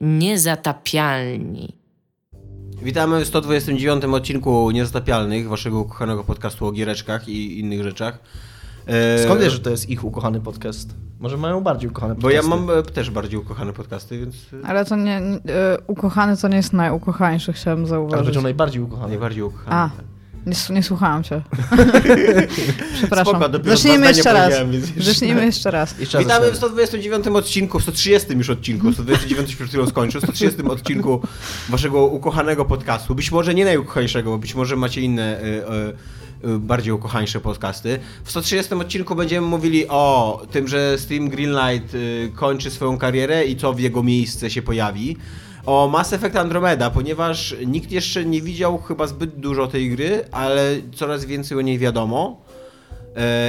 Niezatapialni. Witamy w 129 odcinku Niezatapialnych, waszego ukochanego podcastu o giereczkach i innych rzeczach. Skąd wiesz, że to jest ich ukochany podcast? Może mają bardziej ukochane podcasty? Bo ja mam też bardziej ukochane podcasty, więc... Ale to nie... ukochany to nie jest najukochańszy, chciałem zauważyć. Ale będzie najbardziej ukochany. Najbardziej ukochany. A, nie słuchałam cię. Przepraszam. Spoko, Zacznijmy jeszcze raz. Witamy w 129 odcinku, w 130 już odcinku, 129 już chwilą skończył, w 130 odcinku waszego ukochanego podcastu. Być może nie najukochańszego, bo być może macie inne... bardziej ukochańsze podcasty. W 130 odcinku będziemy mówili o tym, że Steam Greenlight kończy swoją karierę i co w jego miejsce się pojawi. O Mass Effect Andromeda, ponieważ nikt jeszcze nie widział chyba zbyt dużo tej gry, ale coraz więcej o niej wiadomo.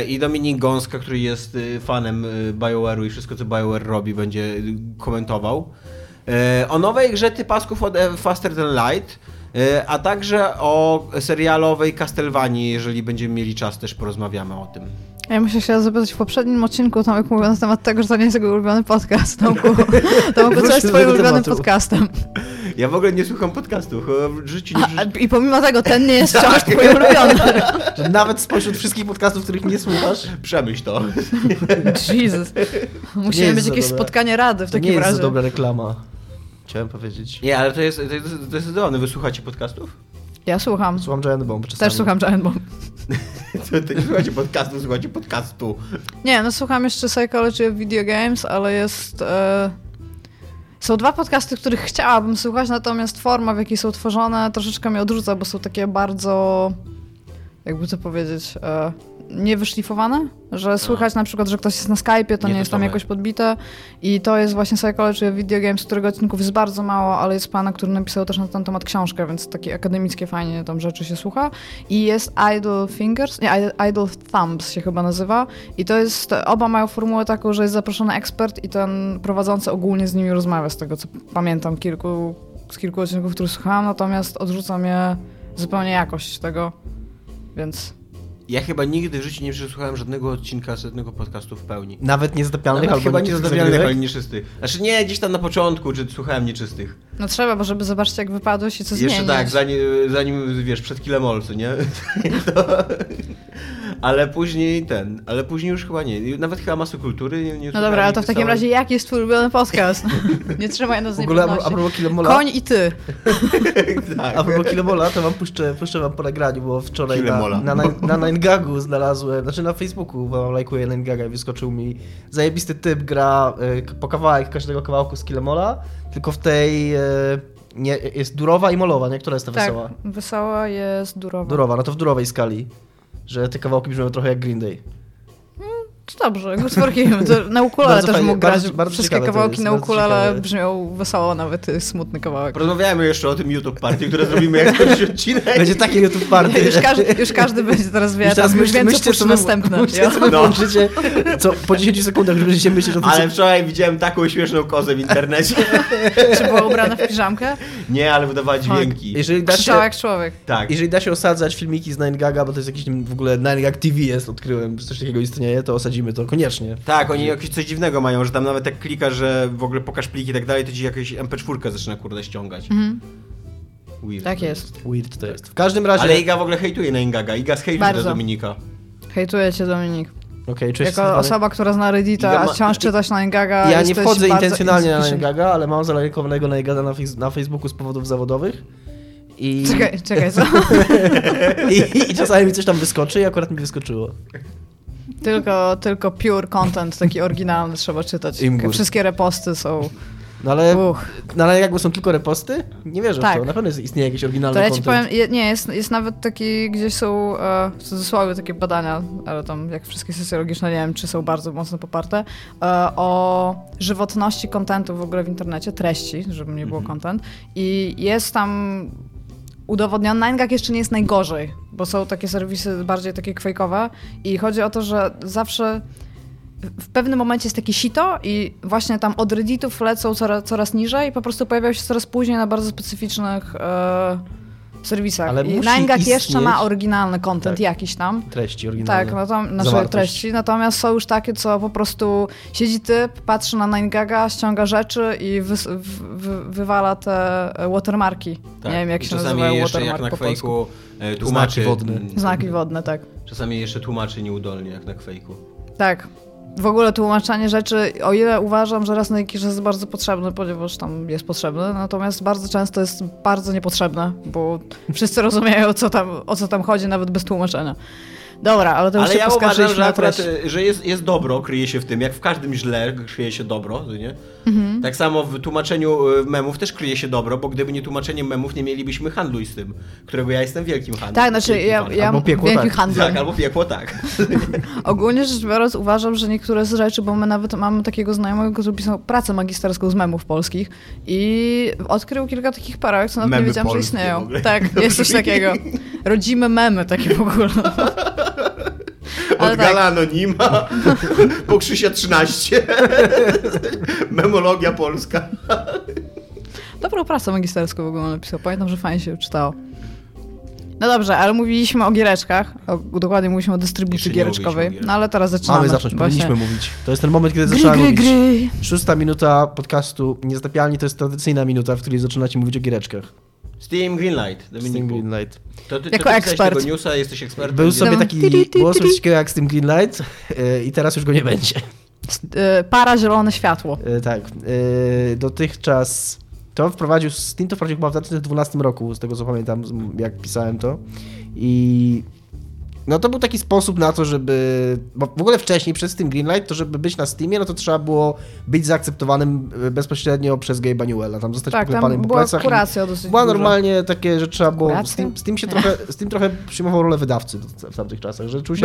I Dominik Gąska, który jest fanem BioWare'u i wszystko co BioWare robi, będzie komentował. O nowej grze typasków od Faster Than Light, a także o serialowej Castlevanii, jeżeli będziemy mieli czas, też porozmawiamy o tym. Ja muszę się zapytać, w poprzednim odcinku Tomek mówił na temat tego, że to nie jest jego ulubiony podcast. Tomku, co jest twoim ulubionym podcastem? Ja w ogóle nie słucham podcastów. W życiu nie... I pomimo tego ten nie jest wciąż twój ulubiony. Nawet spośród wszystkich podcastów, których nie słuchasz, przemyśl to. Jesus. Musimy mieć jakieś spotkanie rady w takim razie. To nie jest dobra reklama. Chciałem powiedzieć. Nie, ale to jest zdecydowane. Wy słuchacie podcastów? Ja słucham. Słucham Giant Bomb czasami. Też słucham Giant Bomb. Ty słuchacie podcastu. Nie, no słucham jeszcze Psychology of Video Games, ale jest... Są dwa podcasty, których chciałabym słuchać, natomiast forma, w jakiej są tworzone, troszeczkę mnie odrzuca, bo są takie bardzo... Jakby to powiedzieć... niewyszlifowane, że słychać na przykład, że ktoś jest na Skype'ie, to nie jest tam jakoś podbite i to jest właśnie Psychology of Video Games, którego odcinków jest bardzo mało, ale jest pana, który napisał też na ten temat książkę, więc takie akademickie fajnie tam rzeczy się słucha i jest Idle Thumbs się chyba nazywa i to jest, oba mają formułę taką, że jest zaproszony ekspert i ten prowadzący ogólnie z nimi rozmawia, z tego co pamiętam z kilku odcinków, które słuchałam, natomiast odrzuca mnie zupełnie jakość tego, więc... Ja chyba nigdy w życiu nie przesłuchałem żadnego odcinka z jednego podcastu w pełni. Nawet Niezatapialnych albo chyba Niezatapialnych, ale Nieczystych. Znaczy nie, gdzieś tam na początku, czy słuchałem Nieczystych. No trzeba, bo żeby zobaczyć jak wypadłeś i co zmienić. Jeszcze tak, zanim wiesz, przed Kilemolcu, nie? Ale później już chyba nie. Nawet chyba Masy Kultury nie. No dobra, ale to w takim razie jaki jest twój ulubiony podcast? Nie trzymaj nas z niepewności. A propos Kilemola... Koń i ty. Tak. A propos Kilemola, to wam puszczę wam po nagraniu, bo wczoraj na 9GAG-u znalazłem, znaczy na Facebooku, bo lajkuję 9GAG-a i wyskoczył mi zajebisty typ, gra po kawałek każdego kawałku z Kilemola, tylko w tej... nie, jest durowa i molowa, nie? Która jest ta wesoła? Tak, wesoła jest durowa. Durowa, no to w durowej skali. Że te kawałki brzmią trochę jak Green Day. To dobrze, utworki na ukulele też mógł grać. Wszystkie kawałki na ukulele brzmią wesoło, nawet smutny kawałek. Rozmawiamy jeszcze o tym YouTube Party, które zrobimy jak ktoś odcinek. Będzie takie YouTube Party. Już każdy będzie teraz wiedział, tam już więcej to następne. Włączycie, co po 10 sekundach już będziecie myśleć o tym. Ale wczoraj widziałem taką śmieszną kozę w internecie. Czy była ubrana w piżamkę? Nie, ale wydawała dźwięki. Krzyczała jak człowiek. Tak. Jeżeli da się osadzać filmiki z 9GAG-a, bo to jest jakiś w ogóle 9GAG TV jest, odkryłem, że coś takiego istnieje, to osadzimy to koniecznie. Tak, oni jakieś coś dziwnego mają, że tam nawet jak klikasz, że w ogóle pokaż pliki i tak dalej, to ci jakieś MP4 zaczyna ściągać. Mhm. Weird. Tak jest. Weird to jest. W każdym razie... Ale Iga w ogóle hejtuje na 9GAG-a. Iga zhejtuje do Dominika. Hejtuje cię Dominik. Okay, jako osoba, która zna Reddita, a wciąż czytać na 9GAG-a. Ja nie wchodzę intencjonalnie na 9GAG-a, ale mam zalajkowanego na 9GAG-a na Facebooku z powodów zawodowych. I... Czekaj, co? I czasami mi coś tam wyskoczy i akurat mi wyskoczyło. Tylko pure content, taki oryginalny trzeba czytać. Wszystkie reposty są... No ale jakby są tylko reposty? Nie wierzę w to. Na pewno istnieje jakiś oryginalny content. To ja ci powiem, nie, jest nawet taki, gdzieś są w cudzysłowie takie badania, ale tam jak wszystkie socjologiczne, nie wiem, czy są bardzo mocno poparte, o żywotności kontentu w ogóle w internecie, treści, żeby nie było content. I jest tam... udowodniony. 9GAG jeszcze nie jest najgorzej, bo są takie serwisy bardziej takie kwejkowe i chodzi o to, że zawsze w pewnym momencie jest takie sito i właśnie tam od redditów lecą coraz niżej i po prostu pojawiają się coraz później na bardzo specyficznych serwisach. Ale 9GAG jeszcze ma oryginalny content, tak, jakiś tam. Treści oryginalne. Tak, treści. Natomiast są już takie, co po prostu siedzi typ, patrzy na 9GAGa, ściąga rzeczy i wywala te watermarki. Tak. Nie wiem, jak się nazywają watermarki po polsku. Tłumaczy wodne. Znaki wodne, tak. Czasami jeszcze tłumaczy nieudolnie, jak na Kwejku. Tak. W ogóle tłumaczenie rzeczy, o ile uważam, że raz na jakiś czas jest bardzo potrzebne, ponieważ tam jest potrzebne, natomiast bardzo często jest bardzo niepotrzebne, bo wszyscy rozumieją, o co tam chodzi, nawet bez tłumaczenia. Dobra, ale to już ale się ja uważam, że akurat, że jest dobro, kryje się w tym, jak w każdym źle kryje się dobro, nie? Mhm. Tak samo w tłumaczeniu memów też kryje się dobro, bo gdyby nie tłumaczenie memów, nie mielibyśmy handlu z tym, którego ja jestem wielkim handlem. Tak, znaczy ja mam wielkim handlem. Tak, albo piekło, tak. Ogólnie rzecz biorąc, uważam, że niektóre z rzeczy, bo my nawet mamy takiego znajomego, który pisał pracę magisterską z memów polskich i odkrył kilka takich perełek, co nawet memy nie wiedziałam, że istnieją. Tak, jest coś takiego. Rodzime memy takie w ogóle. Od Gala Anonima po Krzysia 13. Memologia polska. Dobrą pracę magisterską w ogóle napisał. Pamiętam, że fajnie się czytało. No dobrze, ale mówiliśmy o giereczkach. Dokładnie mówiliśmy o dystrybucji giereczkowej. No ale teraz zaczynamy. Mamy zacząć, powinniśmy mówić. To jest ten moment, kiedy zaczynamy mówić. Gry. 6. minuta podcastu Niezatapialni to jest tradycyjna minuta, w której zaczynacie mówić o giereczkach. Steam Greenlight, Dominiku. Steam Greenlight. To jako ty ekspert. Tego newsa, jesteś ekspertem. Był sobie taki głos coś takiego jak Steam Greenlight i teraz już go nie będzie. Para zielone światło. Tak. Dotychczas Steam to wprowadził chyba w 2012 roku, z tego co pamiętam, jak pisałem to. I no to był taki sposób na to, żeby... Bo w ogóle wcześniej, przed Steam Greenlight, to żeby być na Steamie, no to trzeba było być zaakceptowanym bezpośrednio przez Gabe'a Newella. Tam zostać poklepanym po plecach. Była kuracja dosyć duża. Normalnie takie, że trzeba było... Steam trochę przyjmował rolę wydawcy w tamtych czasach. Że czuł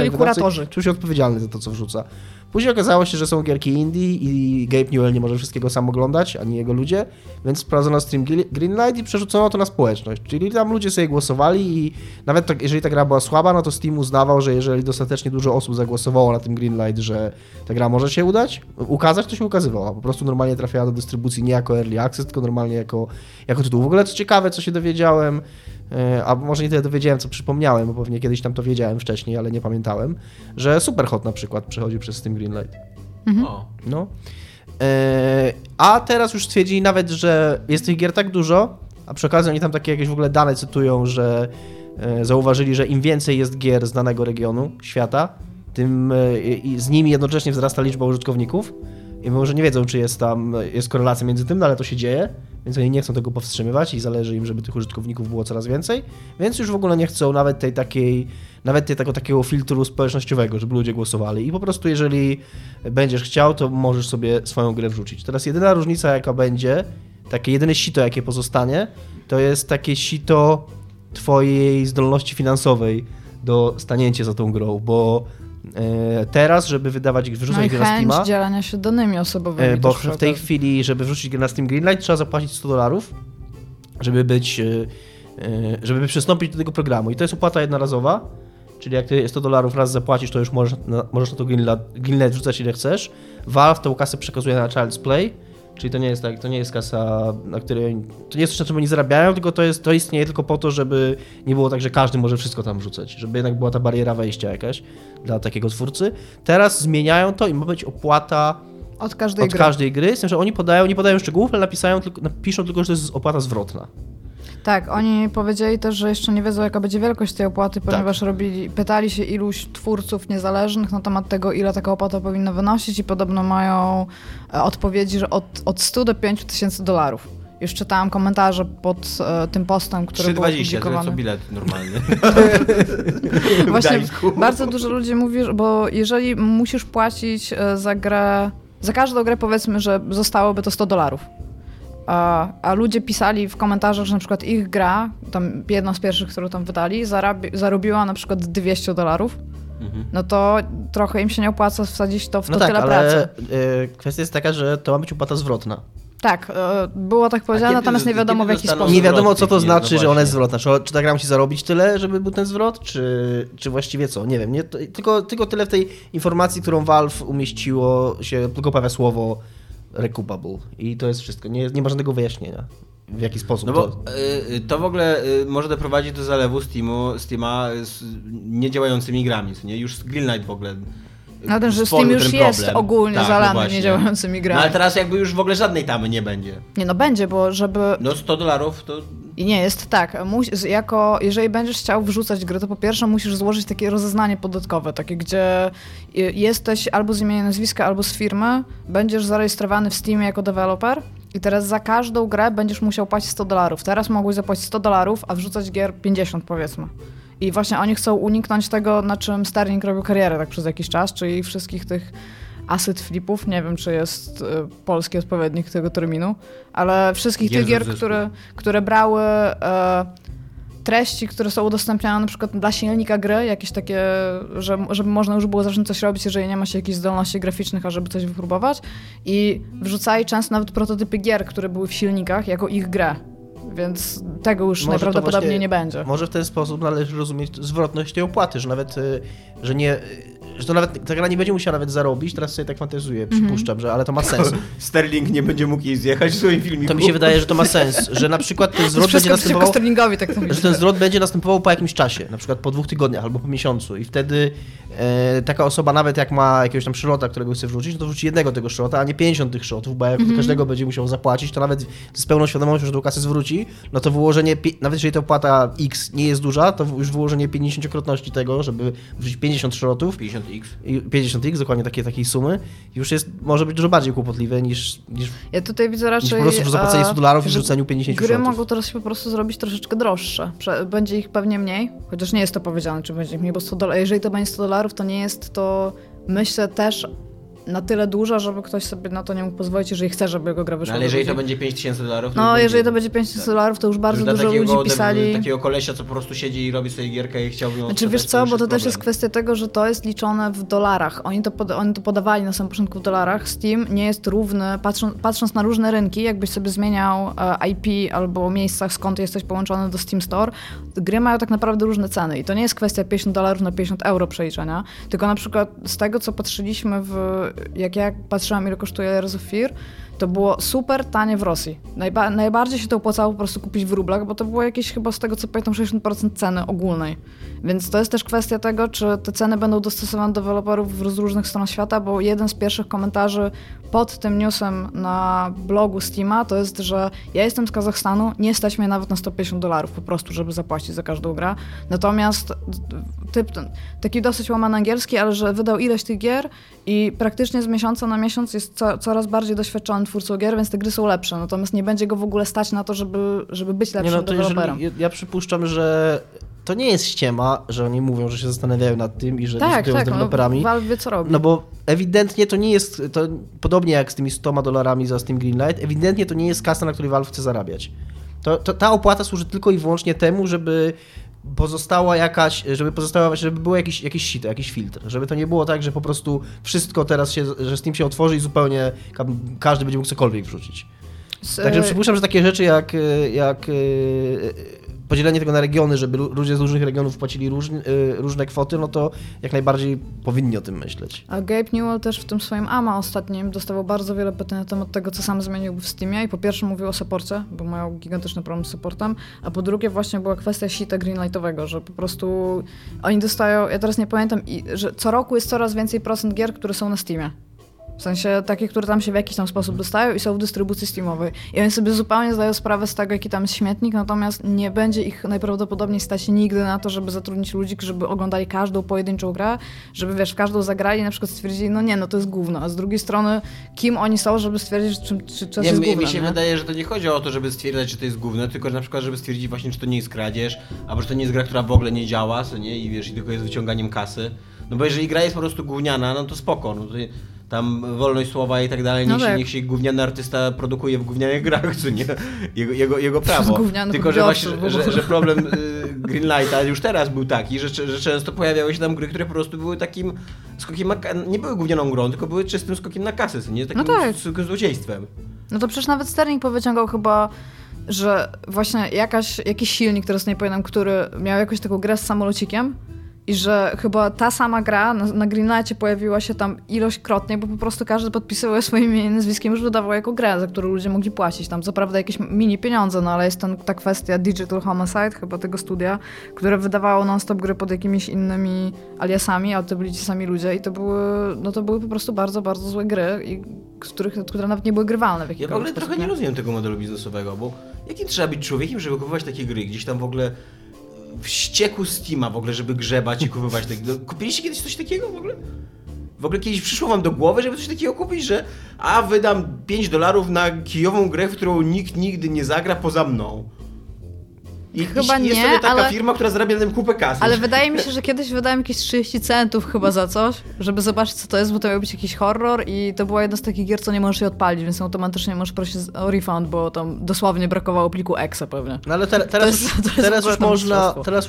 się odpowiedzialny za to, co wrzuca. Później okazało się, że są gierki indie i Gabe Newell nie może wszystkiego sam oglądać, ani jego ludzie, więc wprowadzono Steam Greenlight i przerzucono to na społeczność. Czyli tam ludzie sobie głosowali i nawet jeżeli ta gra była słaba, no to Steam uznawał, że jeżeli dostatecznie dużo osób zagłosowało na tym Greenlight, że ta gra może się ukazać, to się ukazywała. Po prostu normalnie trafiała do dystrybucji nie jako early access, tylko normalnie jako tytuł. W ogóle co ciekawe, co się dowiedziałem, a może nie tyle dowiedziałem, co przypomniałem, bo pewnie kiedyś tam to wiedziałem wcześniej, ale nie pamiętałem, że Superhot na przykład przechodzi przez Steam Greenlight. Mhm. No. A teraz już stwierdzili nawet, że jest tych gier tak dużo, a przy okazji oni tam takie jakieś w ogóle dane cytują, że zauważyli, że im więcej jest gier znanego regionu świata, tym z nimi jednocześnie wzrasta liczba użytkowników. I może nie wiedzą, czy jest korelacja między tym, no ale to się dzieje, więc oni nie chcą tego powstrzymywać i zależy im, żeby tych użytkowników było coraz więcej, więc już w ogóle nie chcą nawet takiego filtru społecznościowego, żeby ludzie głosowali i po prostu jeżeli będziesz chciał, to możesz sobie swoją grę wrzucić. Teraz jedyna różnica, jaka będzie, takie jedyne sito, jakie pozostanie, to jest takie sito twojej zdolności finansowej do stanięcia za tą grą, bo teraz, żeby wyrzucać grę na Steama... No i chęć dzielenia się danymi osobowymi. Bo w tej chwili, żeby wrzucić grę na Steam Greenlight, trzeba zapłacić $100, żeby przystąpić do tego programu. I to jest opłata jednorazowa, czyli jak ty $100 raz zapłacisz, to już możesz na to Greenlight wrzucać ile chcesz. Valve tą kasę przekazuje na Child's Play, czyli to nie jest kasa, na której... To nie jest coś, na czym oni zarabiają, tylko to istnieje tylko po to, żeby nie było tak, że każdy może wszystko tam wrzucać. Żeby jednak była ta bariera wejścia jakaś dla takiego twórcy. Teraz zmieniają to i ma być opłata od każdej gry. W sensie oni nie podają szczegółów, ale napiszą tylko, że to jest opłata zwrotna. Tak, oni powiedzieli też, że jeszcze nie wiedzą, jaka będzie wielkość tej opłaty, ponieważ pytali się iluś twórców niezależnych na temat tego, ile taka opłata powinna wynosić i podobno mają odpowiedzi, że od $100 do $5000. Już czytałam komentarze pod tym postem, który był opublikowany. 3,20, to bilet normalny. Właśnie bardzo dużo ludzi mówi, bo jeżeli musisz płacić za grę, za każdą grę powiedzmy, że zostałoby to $100. A ludzie pisali w komentarzach, że na przykład ich gra, tam jedna z pierwszych, którą tam wydali, zarobiła na przykład $200, no to trochę im się nie opłaca wsadzić to w pracy. Kwestia jest taka, że to ma być opłata zwrotna. Tak, było tak powiedziane, natomiast nie wiadomo w jaki sposób. Nie wiadomo, co to znaczy, że ona jest zwrotna. Czy ta gra musi zarobić tyle, żeby był ten zwrot, czy właściwie co? Nie wiem. Tylko tyle w tej informacji, którą Valve umieściło się, tylko pojawia słowo recoupable. I to jest wszystko. Nie ma żadnego wyjaśnienia. w jaki sposób. No bo to w ogóle może doprowadzić do zalewu Steama z niedziałającymi grami, nie? Już Greenlight w ogóle. No ten, że Steam już jest problem. Ogólnie tak, zalany no niedziałającymi grami. No ale teraz jakby już w ogóle żadnej tamy nie będzie. Nie, no będzie, bo żeby... No $100 to... I nie, jest tak. Jeżeli będziesz chciał wrzucać grę, to po pierwsze musisz złożyć takie rozeznanie podatkowe, takie gdzie jesteś albo z imienia nazwiska, albo z firmy, będziesz zarejestrowany w Steamie jako deweloper i teraz za każdą grę będziesz musiał płacić $100. Teraz mogłeś zapłacić $100, a wrzucać gier 50 powiedzmy. I właśnie oni chcą uniknąć tego, na czym Sterling robił karierę tak przez jakiś czas, czyli wszystkich tych asset flipów, nie wiem, czy jest polski odpowiednik tego terminu, ale wszystkich tych gier, które brały treści, które są udostępniane na przykład dla silnika gry, jakieś takie, żeby można już było zacząć coś robić, jeżeli nie ma się jakichś zdolności graficznych, a żeby coś wypróbować. I wrzucali często nawet prototypy gier, które były w silnikach, jako ich grę. Więc tego już może najprawdopodobniej właśnie, nie będzie. Może w ten sposób należy rozumieć zwrotność tej opłaty, że nawet, że nie... Że to nawet ta gra nie będzie musiała nawet zarobić, teraz sobie tak fantazuję, przypuszczam, że ale to ma sens. Sterling nie będzie mógł jej zjechać w swoim filmiku. To mi się wydaje, że to ma sens, że na przykład ten zwrot będzie następował. Tak że ten zwrot będzie następował po jakimś czasie, na przykład po 2 tygodniach albo po miesiącu i wtedy taka osoba nawet jak ma jakiegoś tam szrota, którego chce wrzucić, to wrzuci jednego tego szrota, a nie 50 tych szrotów, bo jak każdego będzie musiał zapłacić, to nawet z pełną świadomością, że tą kasę zwróci, no to wyłożenie, nawet jeżeli ta opłata X nie jest duża, to już wyłożenie 50-krotności tego, żeby wrzucić 50 szrotów. 50x, dokładnie takiej sumy, już jest, może być dużo bardziej kłopotliwe niż ja tutaj widzę raczej, niż po prostu zapłacenie $100 i rzuceniu 50 gry szrotów. Mogą teraz się po prostu zrobić troszeczkę droższe. Będzie ich pewnie mniej, chociaż nie jest to powiedziane, czy będzie ich mniej, bo jeżeli to będzie $100, to nie jest to, myślę, też na tyle duża, żeby ktoś sobie na to nie mógł pozwolić, jeżeli chce, żeby jego gra wyszła. No, ale jeżeli to będzie $5000, to... No, jeżeli to będzie $5000, to już bardzo dużo ludzi pisali... Takiego kolesia, co po prostu siedzi i robi sobie gierkę i chciałby ją... Znaczy, wiesz co, bo to też jest kwestia tego, że to jest liczone w dolarach. Oni to podawali na samym początku w dolarach. Steam nie jest równy, patrząc na różne rynki, jakbyś sobie zmieniał IP albo miejsca, skąd jesteś połączony do Steam Store, gry mają tak naprawdę różne ceny. I to nie jest kwestia $50 na €50 przeliczenia, tylko na przykład z tego, co patrzyliśmy jak ja patrzyłam, ile kosztuje Layers of Fear, to było super tanie w Rosji. Najbardziej się to opłacało po prostu kupić w rublach, bo to było jakieś chyba z tego co pamiętam 60% ceny ogólnej. Więc to jest też kwestia tego, czy te ceny będą dostosowane do deweloperów z różnych stron świata, bo jeden z pierwszych komentarzy pod tym newsem na blogu Steama to jest, że ja jestem z Kazachstanu, nie stać mnie nawet na $150 po prostu, żeby zapłacić za każdą grę. Natomiast typ taki dosyć łamany angielski, ale że wydał ileś tych gier i praktycznie z miesiąca na miesiąc jest coraz bardziej doświadczony twórcą gier, więc te gry są lepsze, natomiast nie będzie go w ogóle stać na to, żeby być lepszym deweloperem. Ja przypuszczam, że to nie jest ściema, że oni mówią, że się zastanawiają nad tym i że dyskutują z deweloperami. No, Valve wie, co robi. No bo ewidentnie to nie jest, to podobnie jak z tymi $100 za Steam Greenlight, ewidentnie to nie jest kasa, na której Valve chce zarabiać. Ta opłata służy tylko i wyłącznie temu, żeby było jakiś sito, jakiś filtr, żeby to nie było tak, że po prostu wszystko teraz że Steam się otworzy i zupełnie każdy będzie mógł cokolwiek wrzucić. Także przypuszczam, że takie rzeczy jak podzielenie tego na regiony, żeby ludzie z różnych regionów płacili różne kwoty, no to jak najbardziej powinni o tym myśleć. A Gabe Newell też w tym swoim AMA ostatnim dostawał bardzo wiele pytań na temat tego, co sam zmieniłby w Steamie i po pierwsze mówił o supporcie, bo mają gigantyczny problem z supportem, a po drugie właśnie była kwestia sita greenlightowego, że po prostu oni dostają, ja teraz nie pamiętam, że co roku jest coraz więcej procent gier, które są na Steamie. W sensie takie, które tam się w jakiś tam sposób dostają i są w dystrybucji Steamowej. I oni sobie zupełnie zdają sprawę z tego, jaki tam jest śmietnik, natomiast nie będzie ich najprawdopodobniej stać nigdy na to, żeby zatrudnić ludzi, żeby oglądali każdą pojedynczą grę, żeby w każdą zagrali i na przykład stwierdzili, no nie, no to jest gówno. A z drugiej strony, kim oni są, żeby stwierdzić, czy coś jest gówno. Mi się wydaje, że to nie chodzi o to, żeby stwierdzać, czy to jest gówno, tylko że na przykład, żeby stwierdzić właśnie, czy to nie jest kradzież, albo że to nie jest gra, która w ogóle nie działa, co nie, i wiesz, i tylko jest wyciąganiem kasy. No bo jeżeli gra jest po prostu gówniana, no to spoko, no to tam wolność słowa i tak dalej, niech się gówniany artysta produkuje w gównianych grach, czy nie? Jego prawo. Tylko, że właśnie, że problem Greenlighta już teraz był taki, że często pojawiały się tam gry, które po prostu były takim skokiem, nie były gównianą grą, tylko były czystym skokiem na kasę, nie? Takim złodziejstwem. No to przecież nawet Sterling powyciągał chyba, że właśnie jakiś silnik, teraz nie pamiętam, który miał jakąś taką grę z samolocikiem, I że chyba ta sama gra na Greenlightie pojawiła się tam ilośkrotnie, bo po prostu każdy podpisywał swoim imieniem i nazwiskiem, już wydawał jako grę, za którą ludzie mogli płacić. Tam co prawda jakieś mini pieniądze, no ale jest to ta kwestia Digital Homicide, chyba tego studia, które wydawało non-stop gry pod jakimiś innymi aliasami, ale to byli ci sami ludzie i to były po prostu bardzo, bardzo złe gry, które nawet nie były grywalne w jakikolwiek sposób. Ja w ogóle trochę nie rozumiem tego modelu biznesowego, bo jakim trzeba być człowiekiem, żeby kupować takie gry? Gdzieś tam w ogóle w ścieku Steama w ogóle, żeby grzebać i kupować tak. Kupiliście kiedyś coś takiego w ogóle? W ogóle kiedyś przyszło wam do głowy, żeby coś takiego kupić, że wydam $5 na kijową grę, w którą nikt nigdy nie zagra poza mną. I chyba nie, jest sobie taka firma, która zarabia na tym kupę kasy. Ale wydaje mi się, że kiedyś wydałem jakieś 30 centów chyba za coś, żeby zobaczyć co to jest, bo to miał być jakiś horror i to była jedna z takich gier, co nie możesz jej odpalić, więc automatycznie możesz prosić o refund, bo tam dosłownie brakowało pliku exe pewnie. No ale teraz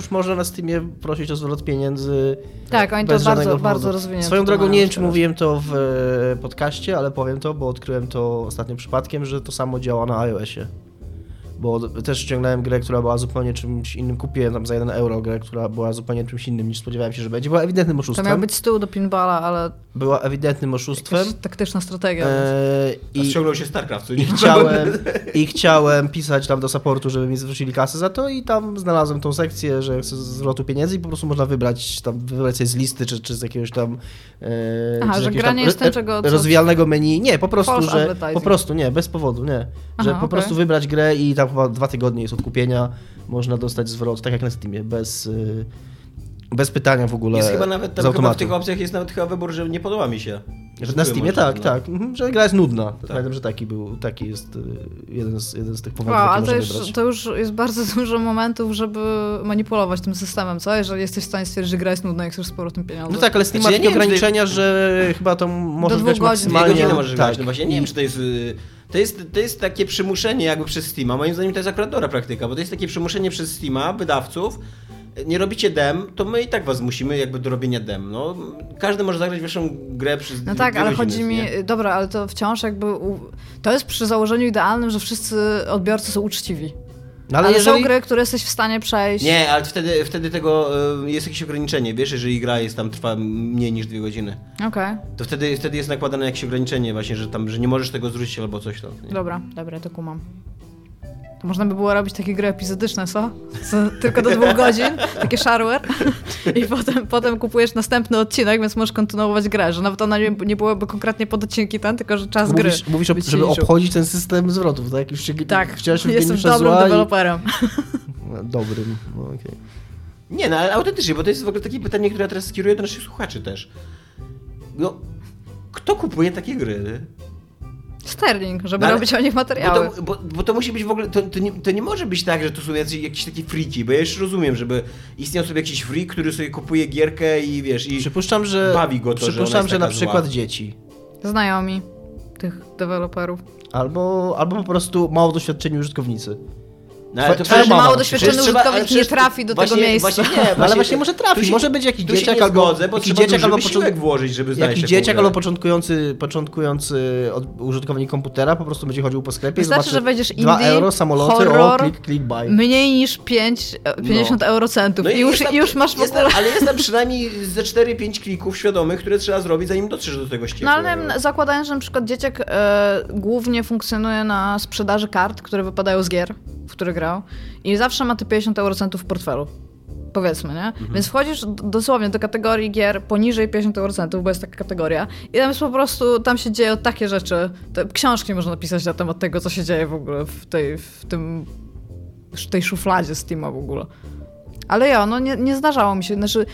już można na Steamie prosić o zwrot pieniędzy. Tak, oni to bardzo, bardzo rozwinięte. Swoją drogą, nie wiem czy mówiłem to w podcaście, ale powiem to, bo odkryłem to ostatnio przypadkiem, że to samo działa na iOSie. Bo też ściągnąłem grę, która była zupełnie czymś innym. Kupiłem tam za €1 grę, która była zupełnie czymś innym niż spodziewałem się, że będzie. Była ewidentnym oszustwem. To miał być stół do pinballa, ale... Była ewidentnym oszustwem. Jakaś taktyczna strategia. I ściągnął się StarCraft. I chciałem pisać tam do supportu, żeby mi zwrócili kasę za to i tam znalazłem tą sekcję, że chcę zwrotu pieniędzy i po prostu można wybrać sobie z listy czy z jakiegoś tam... że gra nie jest tego... Rozwijalnego menu. Nie, po prostu, bez powodu. Że po prostu wybrać grę i tam chyba 2 tygodnie jest od kupienia, można dostać zwrot, tak jak na Steamie, bez pytania w ogóle. Jest chyba nawet tam chyba w tych opcjach jest nawet chyba wybór, że nie podoba mi się. Że na Steamie tak. Że gra jest nudna. Tak. Pamiętam, że taki jest jeden z tych powodów, jakie można wybrać. To już jest bardzo dużo momentów, żeby manipulować tym systemem, co? Jeżeli jesteś w stanie stwierdzić, że gra jest nudna, jak chcesz sporo tym pieniądze. No tak, ale Steam ma takie ograniczenia, że chyba to możesz grać maksymalnie. 2 godziny możesz grać, no właśnie. Nie wiem, czy to jest... To jest takie przymuszenie jakby przez Steama, moim zdaniem to jest akurat dobra praktyka, bo to jest takie przymuszenie przez Steama, wydawców, nie robicie dem, to my i tak was musimy jakby do robienia dem, no. Każdy może zagrać waszą grę przez 2 godziny. No tak, ale chodzi mi, dobra, ale to wciąż jakby, to jest przy założeniu idealnym, że wszyscy odbiorcy są uczciwi. No ale jeżeli... są gry, które jesteś w stanie przejść. Nie, ale wtedy tego jest jakieś ograniczenie, wiesz, jeżeli gra jest tam trwa mniej niż 2 godziny. Okej. To wtedy jest nakładane jakieś ograniczenie właśnie, że nie możesz tego zrzucić albo coś tam. Nie? Dobra, to kumam. To można by było robić takie gry epizodyczne, co? Tylko do 2 godzin, takie shareware i potem kupujesz następny odcinek, więc możesz kontynuować grę, że nawet ona nie byłaby konkretnie pod odcinki ten, tylko że czas gry. Mówisz, żeby obchodzić ten system zwrotów, tak? Jestem dobrym deweloperem. Dobrym, no okej. Nie, ale autentycznie, bo to jest w ogóle takie pytanie, które ja teraz skieruję do naszych słuchaczy też. No, kto kupuje takie gry? Sterling, żeby robić o nich materiały. Bo to musi być w ogóle, to nie może być tak, że to są jakieś takie freaki, bo ja już rozumiem, żeby istniał sobie jakiś freak, który sobie kupuje gierkę i wiesz, i bawi go to, że na przykład zła. Dzieci. Znajomi tych deweloperów. Albo po prostu mało doświadczeni użytkownicy. No, ale to mało doświadczony użytkownik nie trafi do tego miejsca. Właśnie może trafić. Może być jakiś dzieciak albo wysiłek włożyć, żeby znaleźć jakiś dzieciak albo początkujący użytkownik komputera po prostu będzie chodził po sklepie i zobaczy, że wejdziesz €2, samoloty, horror, klik, buy. Mniej niż 50 eurocentów. No i już masz w ogóle... Ale jest tam przynajmniej ze 4-5 klików świadomych, które trzeba zrobić, zanim dotrzesz do tego ścieku. No ale zakładając, że na przykład dzieciak głównie funkcjonuje na sprzedaży kart, które wypadają z gier, w które grał i zawsze ma te 50 eurocentów w portfelu, powiedzmy, nie? Mhm. Więc wchodzisz dosłownie do kategorii gier poniżej 50 eurocentów, bo jest taka kategoria i tam jest po prostu, tam się dzieją takie rzeczy, książki można napisać na temat tego, co się dzieje w ogóle w tej szufladzie Steama w ogóle. Ale nie zdarzało mi się, znaczy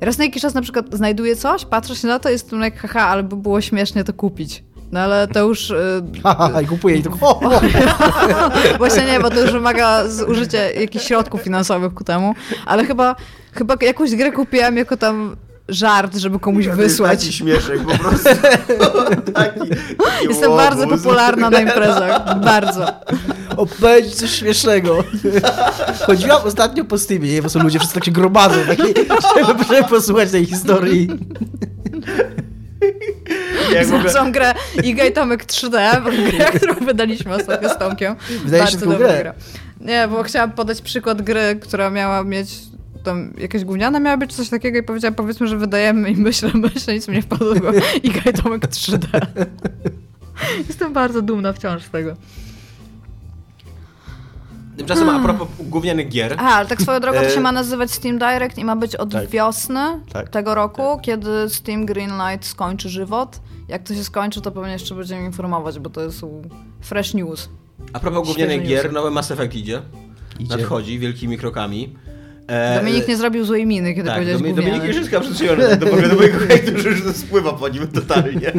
raz na jakiś czas na przykład znajduję coś, patrzę się na to i jestem jak haha, ale by było śmiesznie to kupić. No ale to już... I kupuję i tylko... Właśnie nie, bo to już wymaga użycia jakichś środków finansowych ku temu, ale chyba jakąś grę kupiłam jako tam żart, żeby komuś wysłać. Taki śmieszek po prostu. Taki Jestem łobuz. Bardzo popularna na imprezach. Bardzo. Opowiedz coś śmiesznego. Chodziłam ostatnio po Steamie, nie? Bo są ludzie wszyscy tak się gromadzą, żeby posłuchać tej historii. Znalazłam grę Iga i Tomek 3D, grę, którą wydaliśmy ostatnio z Tomkiem. Wydaliśmy bardzo dobrą grę. Nie, bo chciałam podać przykład gry, która miała mieć tam jakaś gówniana miała być, coś takiego i powiedziała, powiedzmy, że wydajemy i myślę, nic mi nie wpadło go. I Gajdomek 3D. Jestem bardzo dumna wciąż z tego. Tymczasem a propos gównianych gier... ale tak swoją drogą to się ma nazywać Steam Direct i ma być od wiosny tego roku, kiedy Steam Greenlight skończy żywot. Jak to się skończy, to pewnie jeszcze będziemy informować, bo to jest fresh news. A propos gównianych gier, nowy Mass Effect idzie. Nadchodzi wielkimi krokami. Dominik nie zrobił złej miny, kiedy powiedziałeś gówniany. Dominik już jest przyczyniony do mojego hejtu, że już to spływa po nim totalnie.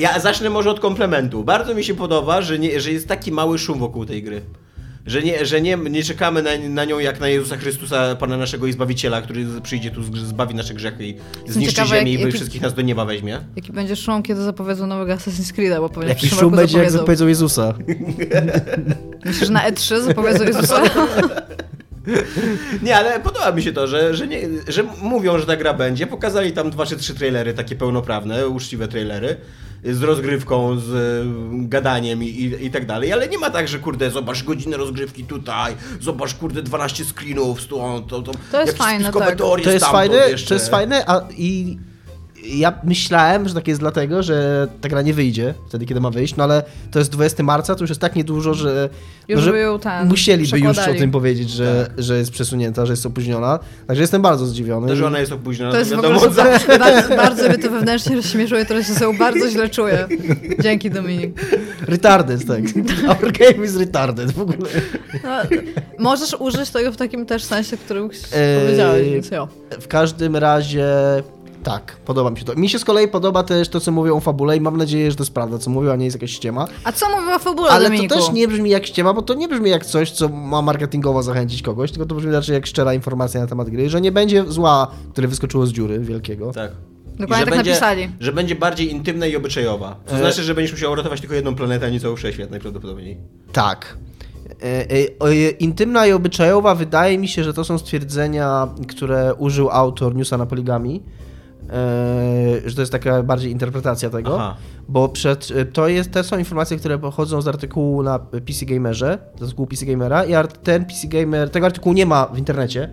Ja zacznę może od komplementu. Bardzo mi się podoba, że jest taki mały szum wokół tej gry. Że nie czekamy na nią jak na Jezusa Chrystusa, Pana naszego i Zbawiciela, który przyjdzie tu, zbawi nasze grzechy i zniszczy ziemię i wszystkich nas do nieba weźmie. Jaki będzie szum, kiedy zapowiedzą nowego Assassin's Creed'a, bo pewnie jaki szum będzie, jak zapowiedzą Jezusa. Myślisz, że na E3 zapowiedzą Jezusa? Nie, ale podoba mi się to, że mówią, że ta gra będzie. Pokazali tam 2 czy 3 trailery, takie pełnoprawne, uczciwe trailery. Z rozgrywką, z gadaniem i tak dalej, ale nie ma tak, że kurde, zobacz godzinę rozgrywki tutaj, zobacz kurde 12 screenów stąd, to jest fajne, tak. To jest fajne, i ja myślałem, że tak jest dlatego, że ta gra nie wyjdzie wtedy, kiedy ma wyjść, no ale to jest 20 marca, to już jest tak niedużo, że, musieliby już o tym powiedzieć, że jest przesunięta, że jest opóźniona. Także jestem bardzo zdziwiony. To, że ona jest opóźniona, to jest wiadomo. Bardzo mnie to wewnętrznie rozśmieszyło, teraz się sobą bardzo źle czuję. Dzięki, Dominik. Retarded, tak. Our game is retarded w ogóle. No, możesz użyć tego w takim też sensie, którym powiedziałeś, więc jo. W każdym razie... Tak, podoba mi się to. Mi się z kolei podoba też to, co mówią o fabule i mam nadzieję, że to jest prawda, co mówią, a nie jest jakaś ściema. A co mówią o fabule, ale Dominiku? To też nie brzmi jak ściema, bo to nie brzmi jak coś, co ma marketingowo zachęcić kogoś, tylko to brzmi raczej jak szczera informacja na temat gry, że nie będzie zła, które wyskoczyło z dziury wielkiego. Tak. Dokładnie tak napisali. Że będzie bardziej intymna i obyczajowa. To znaczy, że będziesz musiał uratować tylko jedną planetę, a nie cały wszechświat najprawdopodobniej. Tak. Intymna i obyczajowa, wydaje mi się, że to są stwierdzenia, które użył autor Newsa na Poligami. Że to jest taka bardziej interpretacja tego, bo te są informacje, które pochodzą z artykułu na PC Gamerze, z artykułu PC Gamera i ten PC Gamer, tego artykułu nie ma w internecie,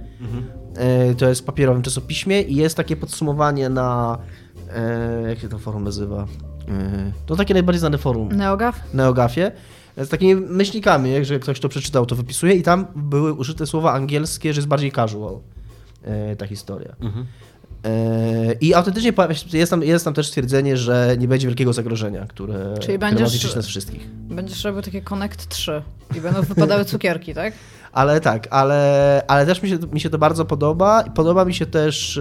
to jest w papierowym czasopiśmie i jest takie podsumowanie na, jak się to forum nazywa, to takie najbardziej znane forum, NeoGAF-ie, z takimi myślnikami, że ktoś to przeczytał, to wypisuje i tam były użyte słowa angielskie, że jest bardziej casual ta historia. I autentycznie jest tam też stwierdzenie, że nie będzie wielkiego zagrożenia, które ma liczyć nas wszystkich. Będziesz robił takie Connect 3 i będą wypadały cukierki, tak? Ale też mi się to bardzo podoba. Podoba mi się też...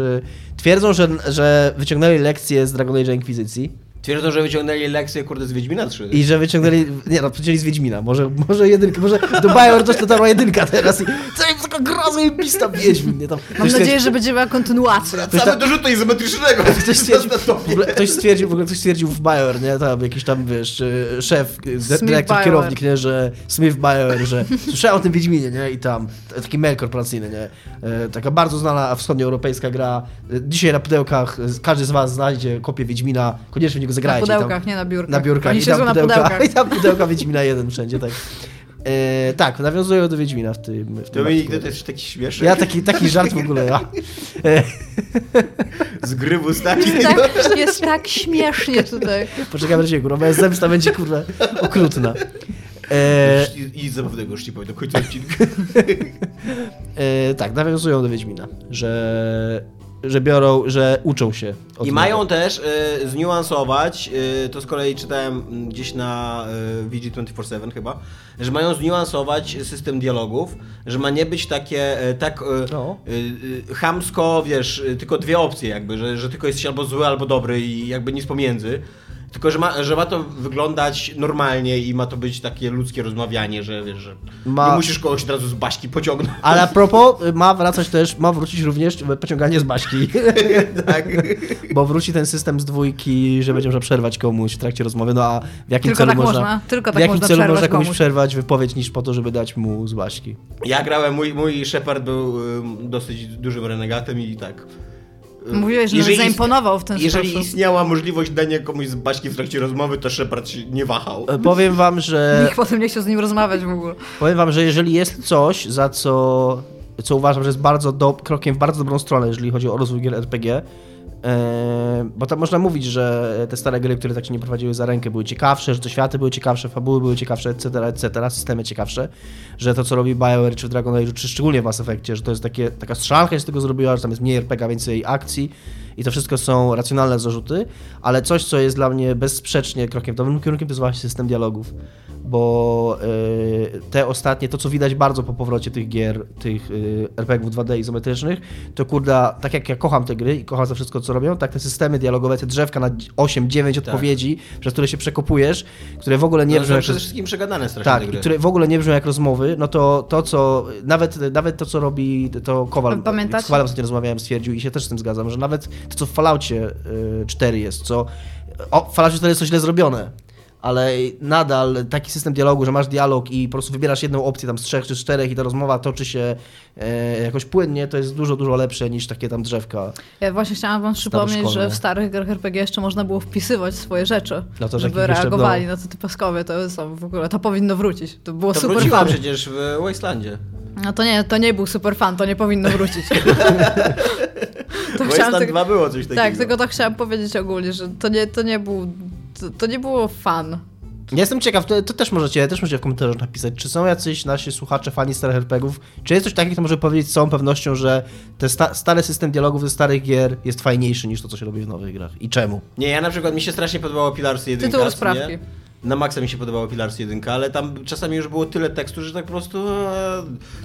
Twierdzą, że wyciągnęli lekcję z Dragon Age Inkwizycji. Twierdzą, że wyciągnęli lekcję, kurde, z Wiedźmina 3. I że wyciągnęli... Nie no, przecięli z Wiedźmina. Może jedynkę, może do BioWare coś dotarła jedynka teraz. I co jest taka groza i pista Wiedźmin. Nie, tam. Mam nadzieję, że będzie miała kontynuację. Cały dorzutek izometrycznego. Ktoś stwierdził w BioWare, nie? Tam jakiś tam, wiesz, szef, dyrektor, kierownik, nie? Że Smith BioWare, że słyszałem o tym Wiedźminie, nie? I tam taki mail korporacyjny, nie? Taka bardzo znana wschodnioeuropejska gra. Dzisiaj na pudełkach każdy z was znajdzie kopię Wiedźmina. Koniecznie go zagrajcie. Na pudełkach, tam, nie na biurkach. Na biurkach. Oni siedzą na pudełkach. I tam pudełka Wiedźmina 1 wszędzie, tak. Tak, nawiązują do Wiedźmina w tym artykule. Dominik, to też taki śmieszny. Ja taki żart w ogóle. Ja. Z gry w ustach. Jest tak śmiesznie tutaj. Poczekam na ciebie, kurwa, moja zemsta będzie, kurwa, okrutna. I zabawnego szlipa do końca odcinka. Tak, nawiązują do Wiedźmina, że biorą, że uczą się. I mają też zniuansować, to z kolei czytałem gdzieś na VG247 chyba, że mają zniuansować system dialogów, że ma nie być takie chamsko, wiesz, tylko dwie opcje jakby, że tylko jesteś albo zły, albo dobry i jakby nic pomiędzy. Tylko, że ma to wyglądać normalnie i ma to być takie ludzkie rozmawianie, że wiesz, że nie musisz kogoś od razu z baśki pociągnąć. Ale a propos, ma wrócić również pociąganie z baśki. Tak. Bo wróci ten system z dwójki, że będzie można przerwać komuś w trakcie rozmowy, no a w jakim tylko celu tak można tylko tak w jakim można celu można komuś przerwać wypowiedź niż po to, żeby dać mu z baśki. Ja grałem, mój Shepard był dosyć dużym renegatem i tak... Mówiłeś, że zaimponował w ten sposób. Jeżeli istniała możliwość dania komuś z baśki w trakcie rozmowy, to Shepard się nie wahał. Powiem wam, że... Nikt potem nie chciał z nim rozmawiać w ogóle. Powiem wam, że jeżeli jest coś, za co co uważam, że jest bardzo krokiem w bardzo dobrą stronę, jeżeli chodzi o rozwój gier RPG. Bo tam można mówić, że te stare gry, które tak się nie prowadziły za rękę, były ciekawsze, że te światy były ciekawsze, fabuły były ciekawsze, etc., etc., systemy ciekawsze, że to, co robi BioWare czy w Dragon Age, czy szczególnie w Mass Effectie, że to jest taka strzelanka, że z tego zrobiła, że tam jest mniej RPG, więcej akcji i to wszystko są racjonalne zarzuty, ale coś, co jest dla mnie bezsprzecznie krokiem w dobrym kierunku, to jest właśnie system dialogów, bo te ostatnie, to co widać bardzo po powrocie tych gier, tych RPG-ów 2D izometrycznych, to kurda, tak jak ja kocham te gry i kocham za wszystko, co robią, tak te systemy dialogowe, te drzewka na 8-9 odpowiedzi, przez które się przekopujesz, które w ogóle nie brzmią... przede wszystkim przegadane strasznie te gry. Które w ogóle nie brzmią jak rozmowy, no to co... Nawet to, co robi to Kowal... Pamiętacie? Z Kowalem ostatnio rozmawiałem, stwierdził i się też z tym zgadzam, że nawet to, co w Falloutie 4 jest, co... O, Falloutie 4 jest coś źle zrobione, ale nadal taki system dialogu, że masz dialog i po prostu wybierasz jedną opcję tam z 3 czy 4 i ta rozmowa toczy się jakoś płynnie, to jest dużo, dużo lepsze niż takie tam drzewka. Ja właśnie chciałam wam przypomnieć, że w starych grach RPG jeszcze można było wpisywać swoje rzeczy, no to, żeby reagowali na te paskowie, to są w ogóle, to powinno wrócić. To było to super fun. To przecież w Wastelandzie. No to nie był super fan, to nie powinno wrócić. Wasteland 2 było coś takiego. Tak, tylko to chciałam powiedzieć ogólnie, że to nie było fan. Ja jestem ciekaw, to też możecie w komentarzach napisać, czy są jacyś nasi słuchacze, fani starych RPGów, czy jest coś takiego, kto może powiedzieć z całą pewnością, że ten stary system dialogów ze starych gier jest fajniejszy niż to, co się robi w nowych grach i czemu? Nie, ja na przykład mi się strasznie podobało Pillars 1. Tytuł sprawki. Na maksa mi się podobało Pillars 1, ale tam czasami już było tyle tekstu, że tak po prostu